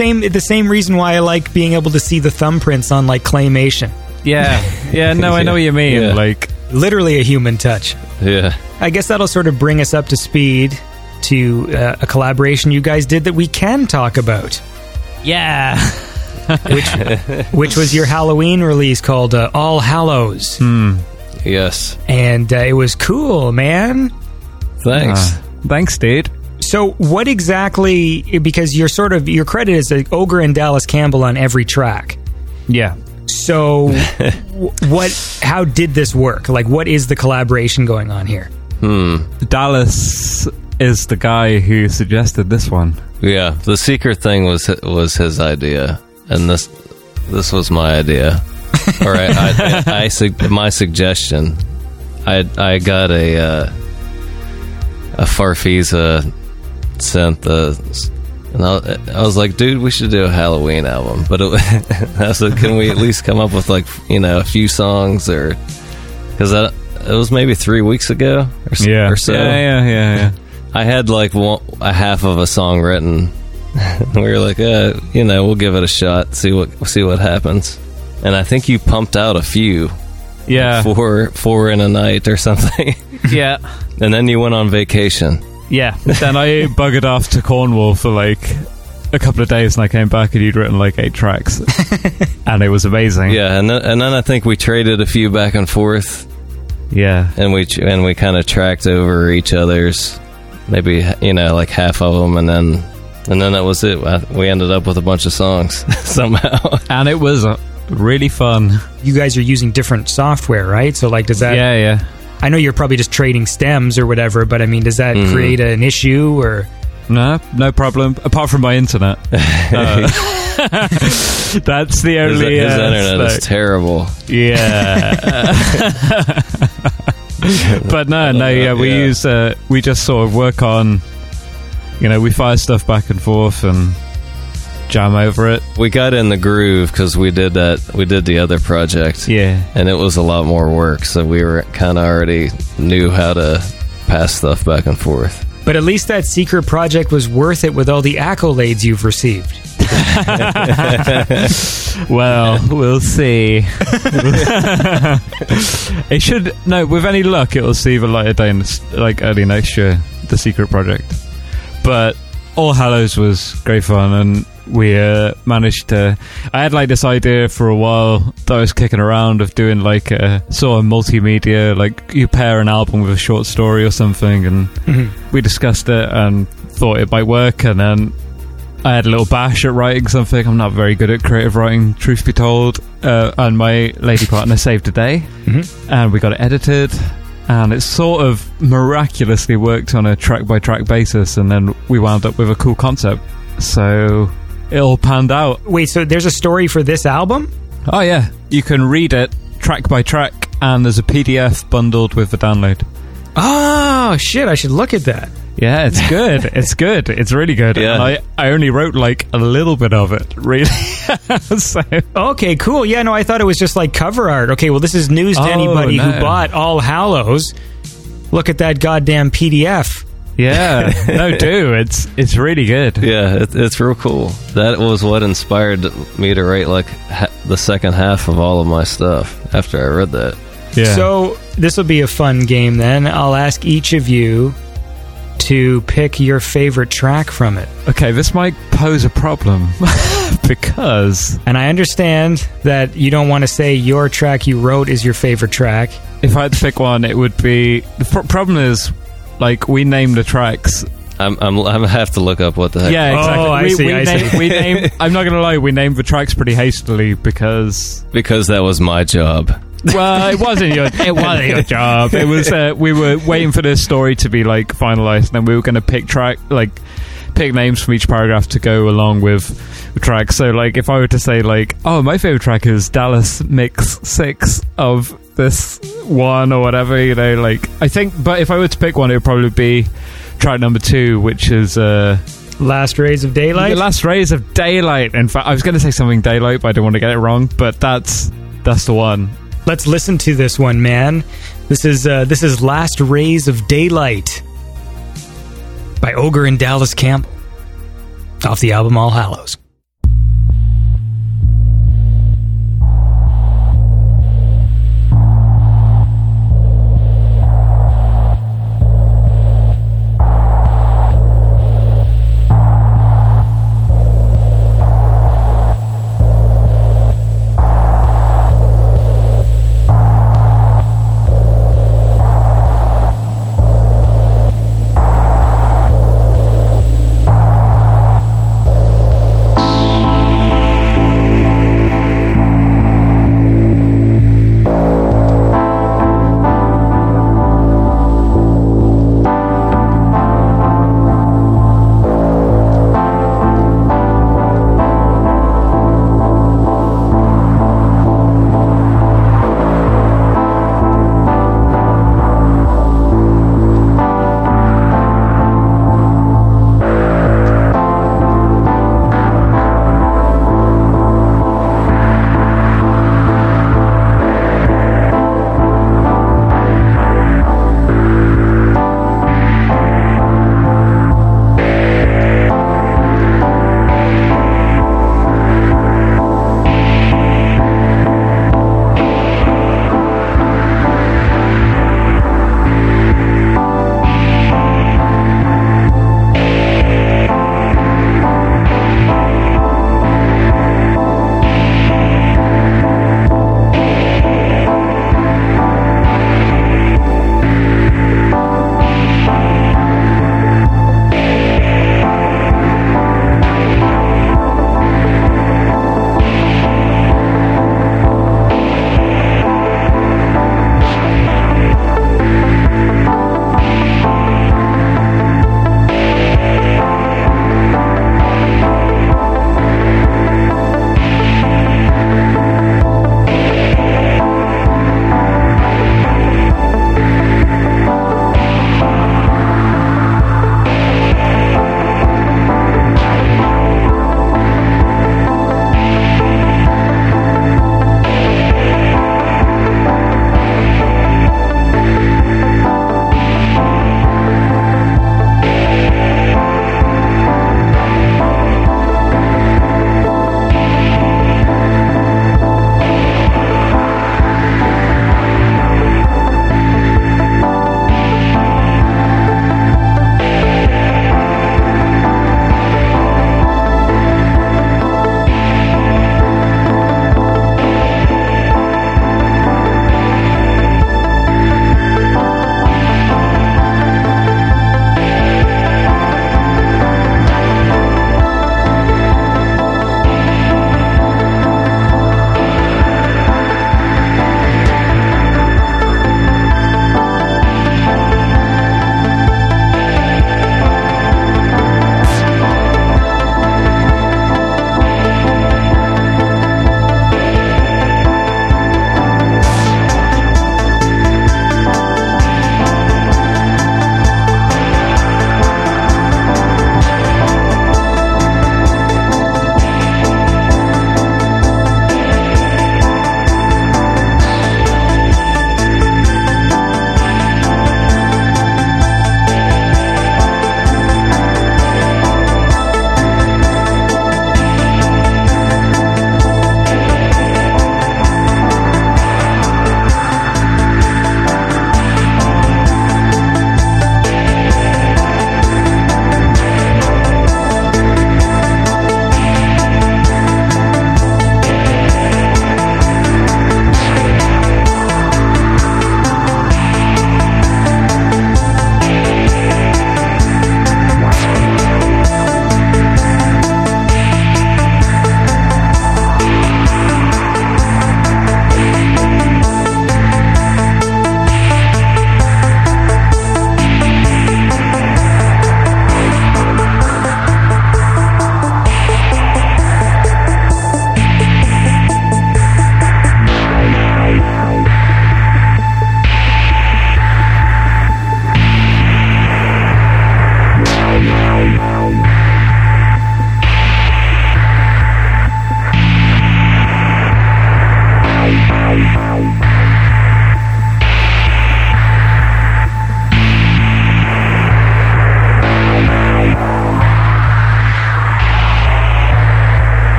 same reason why I like being able to see the thumbprints on claymation. Yeah, no, I know what you mean. Yeah. Like literally a human touch. Yeah. I guess that'll sort of bring us up to speed to a collaboration you guys did that we can talk about. Yeah. which was your Halloween release called All Hallows. Mm. Yes. And it was cool, man. Thanks. Thanks, dude. So what exactly, because you're sort of, your credit is Ogre and Dallas Campbell on every track. Yeah. So how did this work? Like, what is the collaboration going on here? Dallas is the guy who suggested this one. Yeah. The secret thing was his idea. And this was my idea. All right. My suggestion. I got a Farfisa synth, and I was like, dude, we should do a Halloween album. But I said, can we at least come up with, like, you know, a few songs? Or because it was maybe 3 weeks ago or so. Yeah. I had like a half of a song written. We were like, you know, we'll give it a shot, see what happens. And I think you pumped out a few. Yeah. Like four in a night or something. Yeah. And then you went on vacation. Yeah. Then I buggered off to Cornwall for like a couple of days, and I came back and you'd written like 8 tracks. And it was amazing. Yeah. And then I think we traded a few back and forth. Yeah. And we kind of tracked over each other's, maybe, you know, like half of them. And then that was it. We ended up with a bunch of songs somehow. And it was really fun. You guys are using different software, right? So like, does that... Yeah. I know you're probably just trading stems or whatever, but I mean, does that create an issue or... No problem. Apart from my internet. That's the only... His internet is terrible. Yeah. But we use... we just sort of work on... You know, we fire stuff back and forth and jam over it. We got in the groove because we did that. We did the other project. Yeah. And it was a lot more work, so we were kind of already knew how to pass stuff back and forth. But at least that secret project was worth it with all the accolades you've received. Well, we'll see. It should... No, with any luck, it'll see the light of day like early next year, the secret project. But All Hallows was great fun, and we managed to... I had like this idea for a while that I was kicking around of doing like a sort of multimedia, like you pair an album with a short story or something, and we discussed it and thought it might work, and then I had a little bash at writing something. I'm not very good at creative writing, truth be told, and my lady partner saved the day, and we got it edited. And it sort of miraculously worked on a track-by-track basis, and then we wound up with a cool concept. So it all panned out. Wait, so there's a story for this album? Oh, yeah. You can read it track by track, and there's a PDF bundled with the download. Oh, shit, I should look at that. Yeah, it's good. It's really good. Yeah. And I only wrote, like, a little bit of it, really. So. Okay, cool. Yeah, no, I thought it was just, like, cover art. Okay, well, this is news to anybody who bought All Hallows. Look at that goddamn PDF. Yeah. No, do. It's really good. Yeah, it's real cool. That was what inspired me to write, like, the second half of all of my stuff after I read that. Yeah. So this will be a fun game, then. I'll ask each of you to pick your favorite track from it. Okay, this might pose a problem because... And I understand that you don't want to say your track you wrote is your favorite track. If I had to pick one, it would be... The problem is, like, we name the tracks... I'm gonna have to look up what the heck. Yeah, exactly. Oh, I see. I'm not gonna lie, we named the tracks pretty hastily because that was my job. Well, it wasn't your job. It was we were waiting for this story to be like finalized, and then we were gonna pick names from each paragraph to go along with the track. So like, if I were to say like, oh, my favorite track is Dallas Mix 6 of this one or whatever, you know, like I think. But if I were to pick one, it would probably be track number 2, which is Last Rays of Daylight. Last Rays of Daylight. In fact, I was going to say something daylight, but I didn't want to get it wrong. But that's the one. Let's listen to this one, man. This is Last Rays of Daylight by Ogre and Dallas Campbell, off the album All Hallows.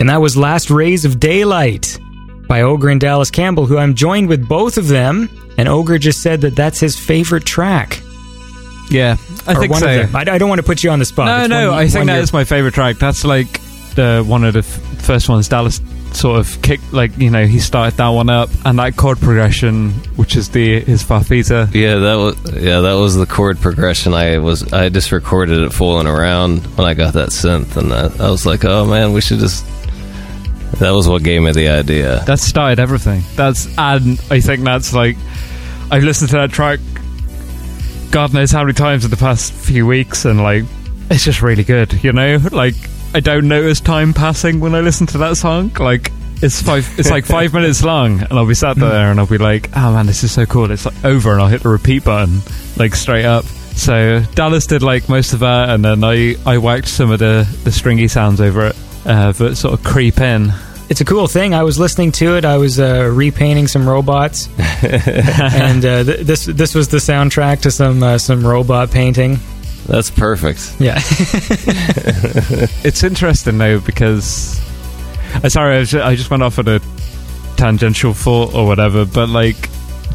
And that was Last Rays of Daylight by Ogre and Dallas Campbell, who I'm joined with both of them, and Ogre just said that that's his favorite track. Yeah, I think so. I don't want to put you on the spot. I think that is my favorite track. That's like one of the first ones Dallas sort of kicked, like, you know, he started that one up, and that chord progression, which is his farfisa. Yeah, that was the chord progression. I just recorded it fooling around when I got that synth, and I was like, oh man, we should just. That was what gave me the idea. That started everything. And I think that's like, I've listened to that track God knows how many times in the past few weeks, and like, it's just really good, you know? Like, I don't notice time passing when I listen to that song. Like, it's like 5 minutes long, and I'll be sat there and I'll be like, oh man, this is so cool. It's like over, and I'll hit the repeat button, like straight up. So Dallas did like most of that, and then I whacked some of the stringy sounds over it that sort of creep in. It's a cool thing. I was listening to it. I was repainting some robots, and this was the soundtrack to some robot painting. That's perfect. Yeah. It's interesting though, because I just went off on a tangential thought or whatever, but like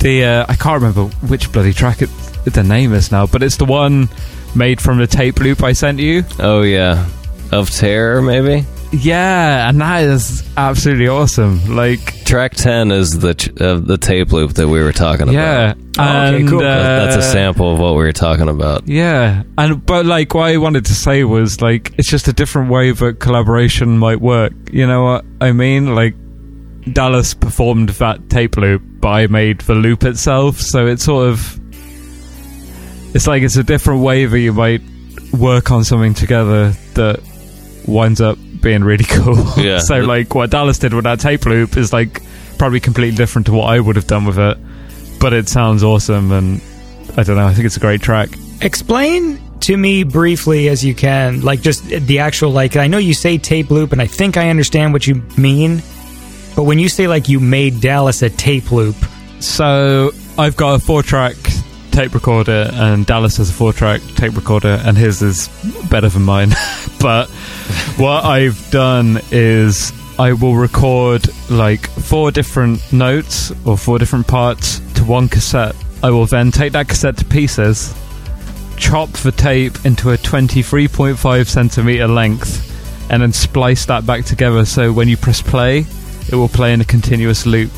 I can't remember which bloody track the name is now, but it's the one made from the tape loop I sent you. Oh yeah, of Terror maybe. Yeah, and that is absolutely awesome. Like, track 10 is the tape loop that we were talking about. Yeah, and, okay, cool. That's a sample of what we were talking about. Yeah, but like what I wanted to say was like it's just a different way that collaboration might work. You know what I mean? Like Dallas performed that tape loop, but I made the loop itself. So it's sort of it's a different way that you might work on something together that winds up being really cool. Yeah. So like what Dallas did with that tape loop is like probably completely different to what I would have done with it, but it sounds awesome, and I don't know, I think it's a great track. Explain to me briefly as you can, like, just the actual, like, I know you say tape loop and I think I understand what you mean, but when you say like you made Dallas a tape loop. So I've got a 4-track tape recorder, and Dallas has a 4-track tape recorder, and his is better than mine. But what I've done is I will record like 4 different notes or 4 different parts to one cassette. I will then take that cassette to pieces, chop the tape into a 23.5 centimeter length, and then splice that back together, so when you press play it will play in a continuous loop,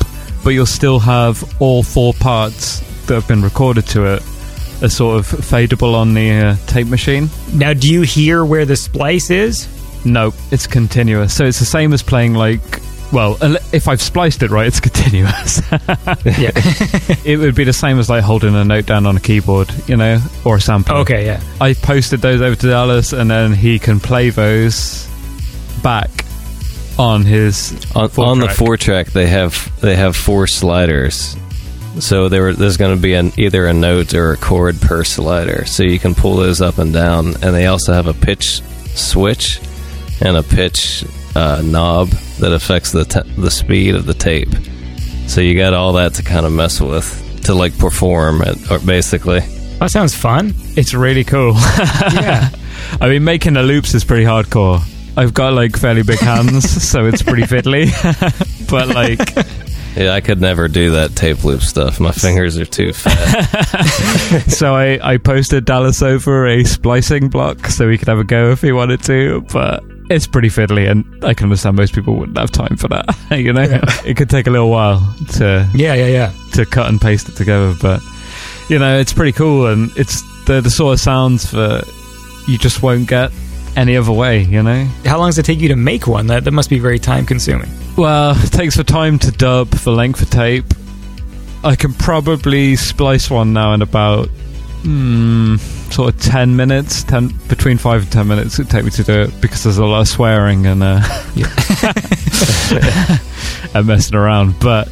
but you'll still have all 4 parts that have been recorded to it are sort of fadeable on the tape machine. Now, do you hear where the splice is? No, it's continuous. So it's the same as playing like, well, if I've spliced it right, it's continuous. Yeah. It would be the same as like holding a note down on a keyboard, you know, or a sample. Okay, yeah. I posted those over to Dallas, and then he can play those back on his on the 4-track. They have 4 sliders. So there's going to be either a note or a chord per slider, so you can pull those up and down. And they also have a pitch switch and a pitch knob that affects the speed of the tape. So you got all that to kind of mess with, to like perform it, or basically. That sounds fun. It's really cool. Yeah. I mean, making the loops is pretty hardcore. I've got like fairly big hands, so it's pretty fiddly. But like... Yeah, I could never do that tape loop stuff. My fingers are too fat. So I posted Dallas over a splicing block so he could have a go if he wanted to, but it's pretty fiddly, and I can understand most people wouldn't have time for that. You know? Yeah. It could take a little while to to cut and paste it together, but you know, it's pretty cool, and it's the sort of sounds that you just won't get any other way, you know? How long does it take you to make one? That must be very time consuming. Well, it takes the time to dub, the length of tape. I can probably splice one now in about sort of 10 minutes. Between 5 and 10 minutes it take me to do it, because there's a lot of swearing and and messing around. But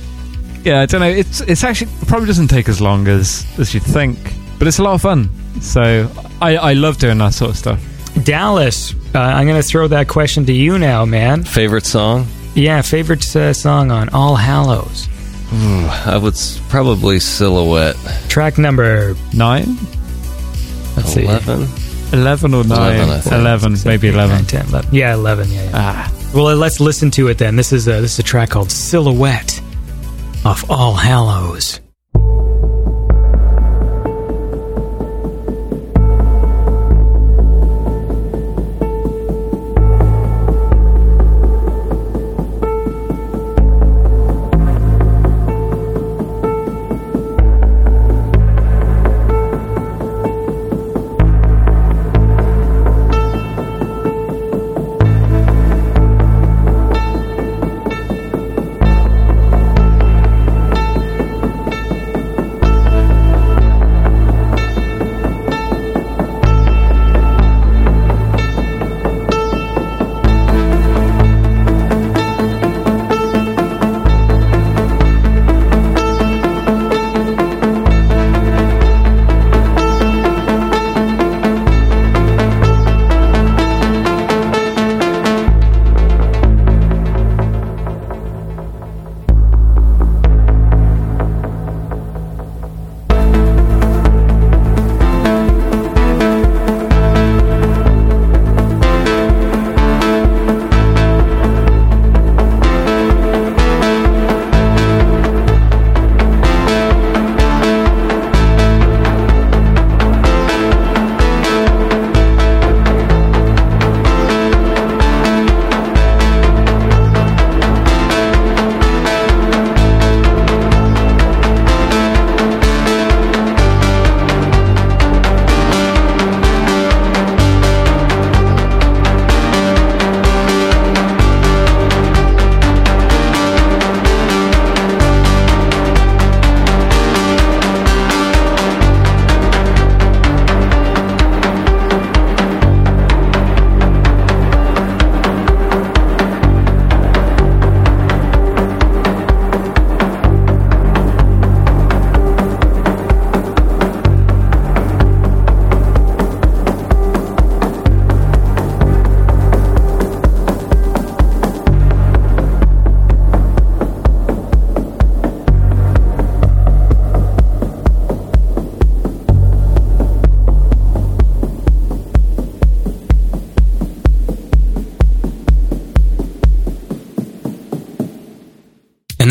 yeah, I don't know, it's actually probably doesn't take as long as you'd think, but it's a lot of fun. So I love doing that sort of stuff. Dallas, I'm going to throw that question to you now, man. Favorite song? Yeah, favorite song on All Hallows. I would probably Silhouette. Track number 9? Let's 11? See. 11 or 9? 11, I think. 11, maybe 8, 11. 9, 10, 11. Yeah, 11, yeah. Ah, Well, let's listen to it then. This is a track called Silhouette off All Hallows.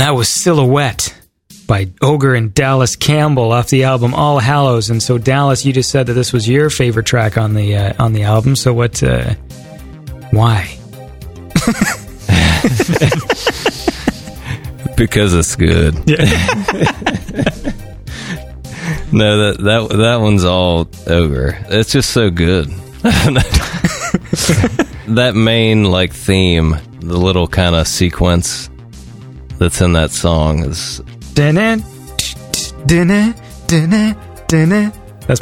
That was Silhouette by Ogre and Dallas Campbell off the album All Hallows. And so, Dallas, you just said that this was your favorite track on the album. So, what? Why? Because it's good. Yeah. No, that one's all Ogre. It's just so good. That main like theme, the little kind of sequence that's in that song is... That's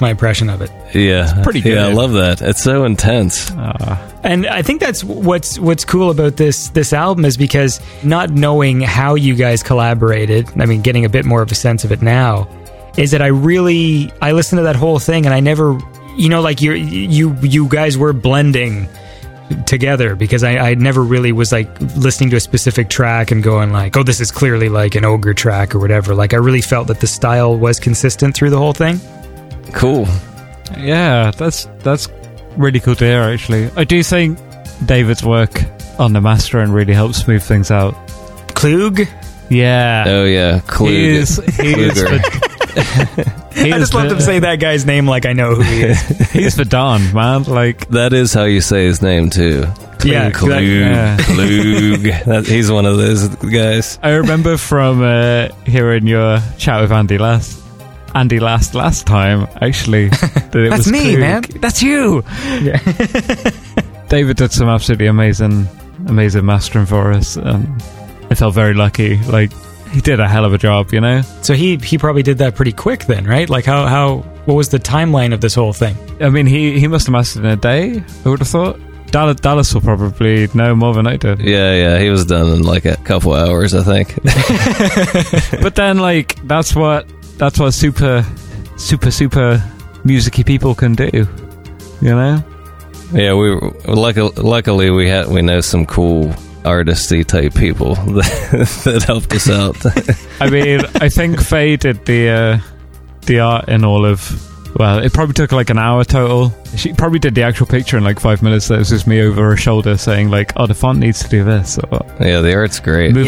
my impression of it. Yeah. It's pretty good. Yeah, I love that. It's so intense. And I think that's what's cool about this album is because not knowing how you guys collaborated, I mean, getting a bit more of a sense of it now, is that I listened to that whole thing and I never... You know, like, you guys were blending together, because I never really was like listening to a specific track and going like, oh, this is clearly like an Ogre track or whatever. Like, I really felt that the style was consistent through the whole thing. Cool. Yeah, that's really cool to hear, actually. I do think David's work on the mastering really helps smooth things out. Klug? Yeah. Oh yeah, Klug. He is I just love to say that guy's name like I know who he is. He's the Don, man. Like, that is how you say his name too. Yeah, Klug. Yeah. Klug. He's one of those guys. I remember from hearing your chat with Andy Last last time, actually. That it That's was me, Klug. Man. That's you. Yeah. David did some absolutely amazing mastering for us. I felt very lucky. Like, he did a hell of a job, you know? So he probably did that pretty quick then, right? Like, what was the timeline of this whole thing? I mean, he must have mastered in a day, I would have thought. Dallas will probably know more than I did. Yeah, he was done in like a couple hours, I think. But then, like, that's what super musicy people can do, you know? Yeah, luckily we know some cool artisty type people that helped us out. I mean, I think Faye did the art in all of Well, it probably took like an hour total. She probably did the actual picture in like 5 minutes. That was just me over her shoulder saying like, oh, the font needs to do this. Or, yeah, the art's great. Move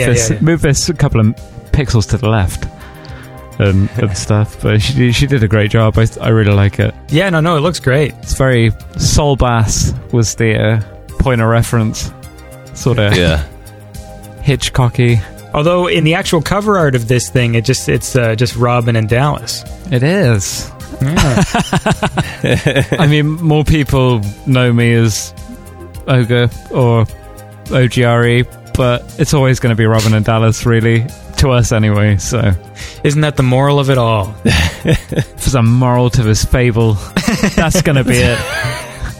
this a couple of pixels to the left and stuff. But she did a great job. I really like it. Yeah, no, it looks great. It's very... Soul Bass was the point of reference. Sort of Hitchcocky. Although in the actual cover art of this thing, it's just Robin and Dallas. It is. Yeah. I mean, more people know me as Ogre or OGRE, but it's always going to be Robin and Dallas, really, to us anyway. So, isn't that the moral of it all? If there's a moral to this fable, that's going to be it.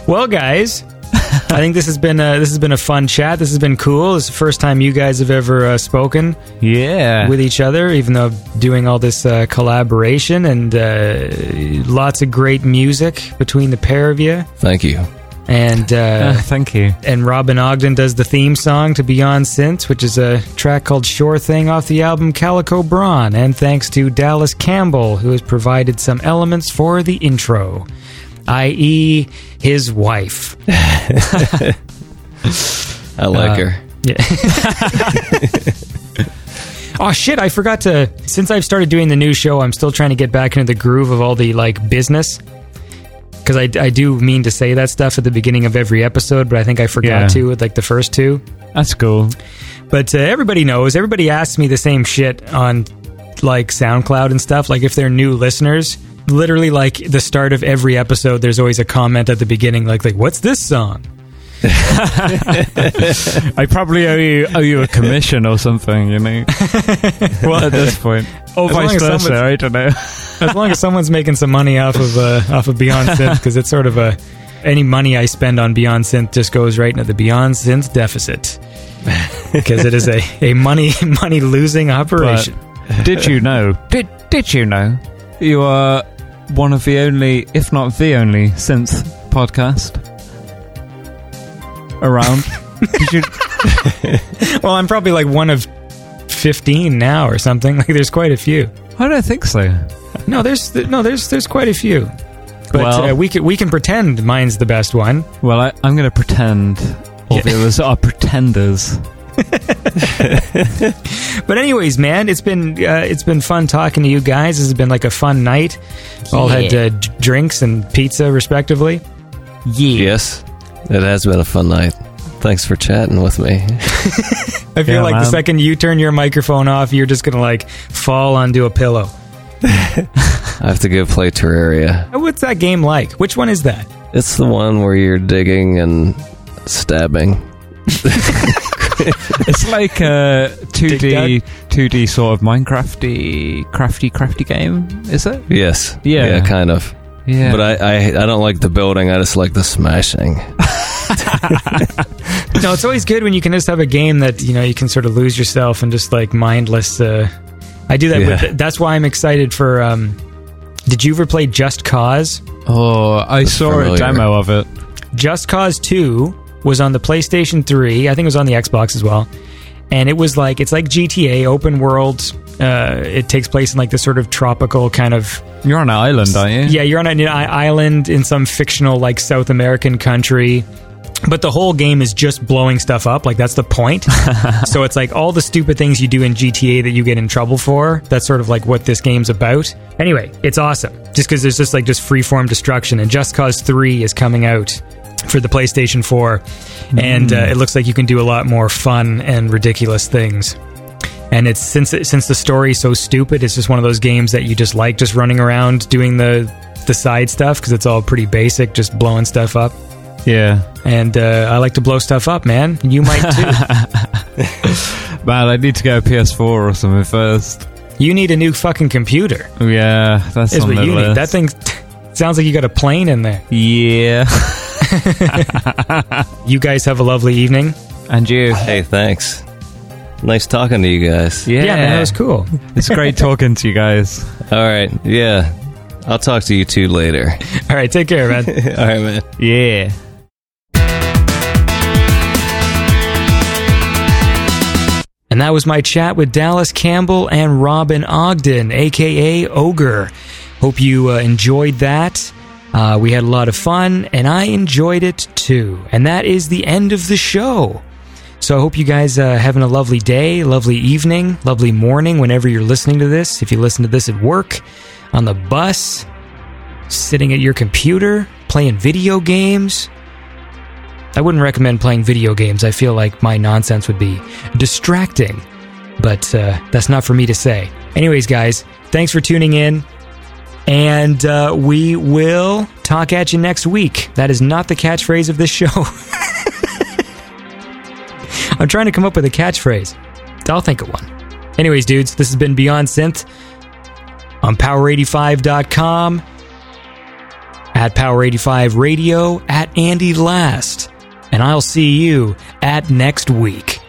Well, guys, I think this has been a fun chat. This has been cool. It's the first time you guys have ever spoken with each other, even though doing all this collaboration and lots of great music between the pair of you. Thank you. And thank you. And Robin Ogden does the theme song to Beyond Synth, which is a track called Sure Thing off the album Calico Brawn. And thanks to Dallas Campbell, who has provided some elements for the intro, i.e., his wife. I like her. Yeah. Oh, shit, I forgot to... Since I've started doing the new show, I'm still trying to get back into the groove of all the, like, business. Because I do mean to say that stuff at the beginning of every episode, but I think I forgot to with, like, the first two. That's cool. But everybody knows. Everybody asks me the same shit on, like, SoundCloud and stuff. Like, if they're new listeners... Literally, like, the start of every episode, there's always a comment at the beginning, like what's this song? I probably owe you a commission or something, you know? Well, at this point. Or vice versa, I don't know. As long as someone's making some money off of Beyond Synth, because it's sort of any money I spend on Beyond Synth just goes right into the Beyond Synth deficit. Because it is a money losing operation. But did you know? Did you know? You are one of the only, if not the only, synth podcast around. Well, I'm probably like one of 15 now or something. Like, there's quite a few. I don't think so. No, there's quite a few. But well, we can pretend mine's the best one. Well, I'm going to pretend all viewers are pretenders. But anyways, man, it's been fun talking to you guys. This has been like a fun night. All had drinks and pizza respectively. Yes, it has been a fun night. Thanks for chatting with me. I feel like, man, the second you turn your microphone off, you're just gonna like fall onto a pillow. I have to go play Terraria. What's that game like? Which one is that? It's the one where you're digging and stabbing. It's like a 2D sort of Minecraft-y, crafty game, is it? Yes. Yeah, kind of. Yeah. But I don't like the building, I just like the smashing. No, it's always good when you can just have a game that, you know, you can sort of lose yourself and just like mindless. I do that with it. That's why I'm excited for... did you ever play Just Cause? Oh, I saw familiar. A demo of it. Just Cause 2... was on the PlayStation 3. I think it was on the Xbox as well. And it was like, it's like GTA, open world. It takes place in like this sort of tropical kind of... You're on an island, aren't you? Yeah, you're on an island in some fictional like South American country. But the whole game is just blowing stuff up. Like, that's the point. So it's like all the stupid things you do in GTA that you get in trouble for. That's sort of like what this game's about. Anyway, it's awesome. Just because there's just like just freeform destruction. And Just Cause 3 is coming out for the PlayStation 4, and it looks like you can do a lot more fun and ridiculous things. And it's since the story's so stupid, it's just one of those games that you just like just running around doing the side stuff because it's all pretty basic, just blowing stuff up. Yeah, and I like to blow stuff up, man. You might too. Man, I need to get a PS4 or something first. You need a new fucking computer. Yeah, that's on what you list. Need. That thing sounds like you got a plane in there. Yeah. You guys have a lovely evening. And you. Hey, thanks. Nice talking to you guys. Yeah, man, that was cool. It's great talking to you guys. Alright, yeah, I'll talk to you two later. Alright, take care, man. Alright, man. Yeah. And that was my chat with Dallas Campbell and Robin Ogden, aka Ogre. Hope you enjoyed that. We had a lot of fun, and I enjoyed it too. And that is the end of the show. So I hope you guys are having a lovely day, lovely evening, lovely morning, whenever you're listening to this. If you listen to this at work, on the bus, sitting at your computer, playing video games. I wouldn't recommend playing video games. I feel like my nonsense would be distracting, but that's not for me to say. Anyways, guys, thanks for tuning in, and we will talk at you next week. That is not the catchphrase of this show. I'm trying to come up with a catchphrase. I'll think of one. Anyways, dudes, this has been Beyond Synth on Power85.com, at Power85 Radio, at Andy Last, and I'll see you at next week.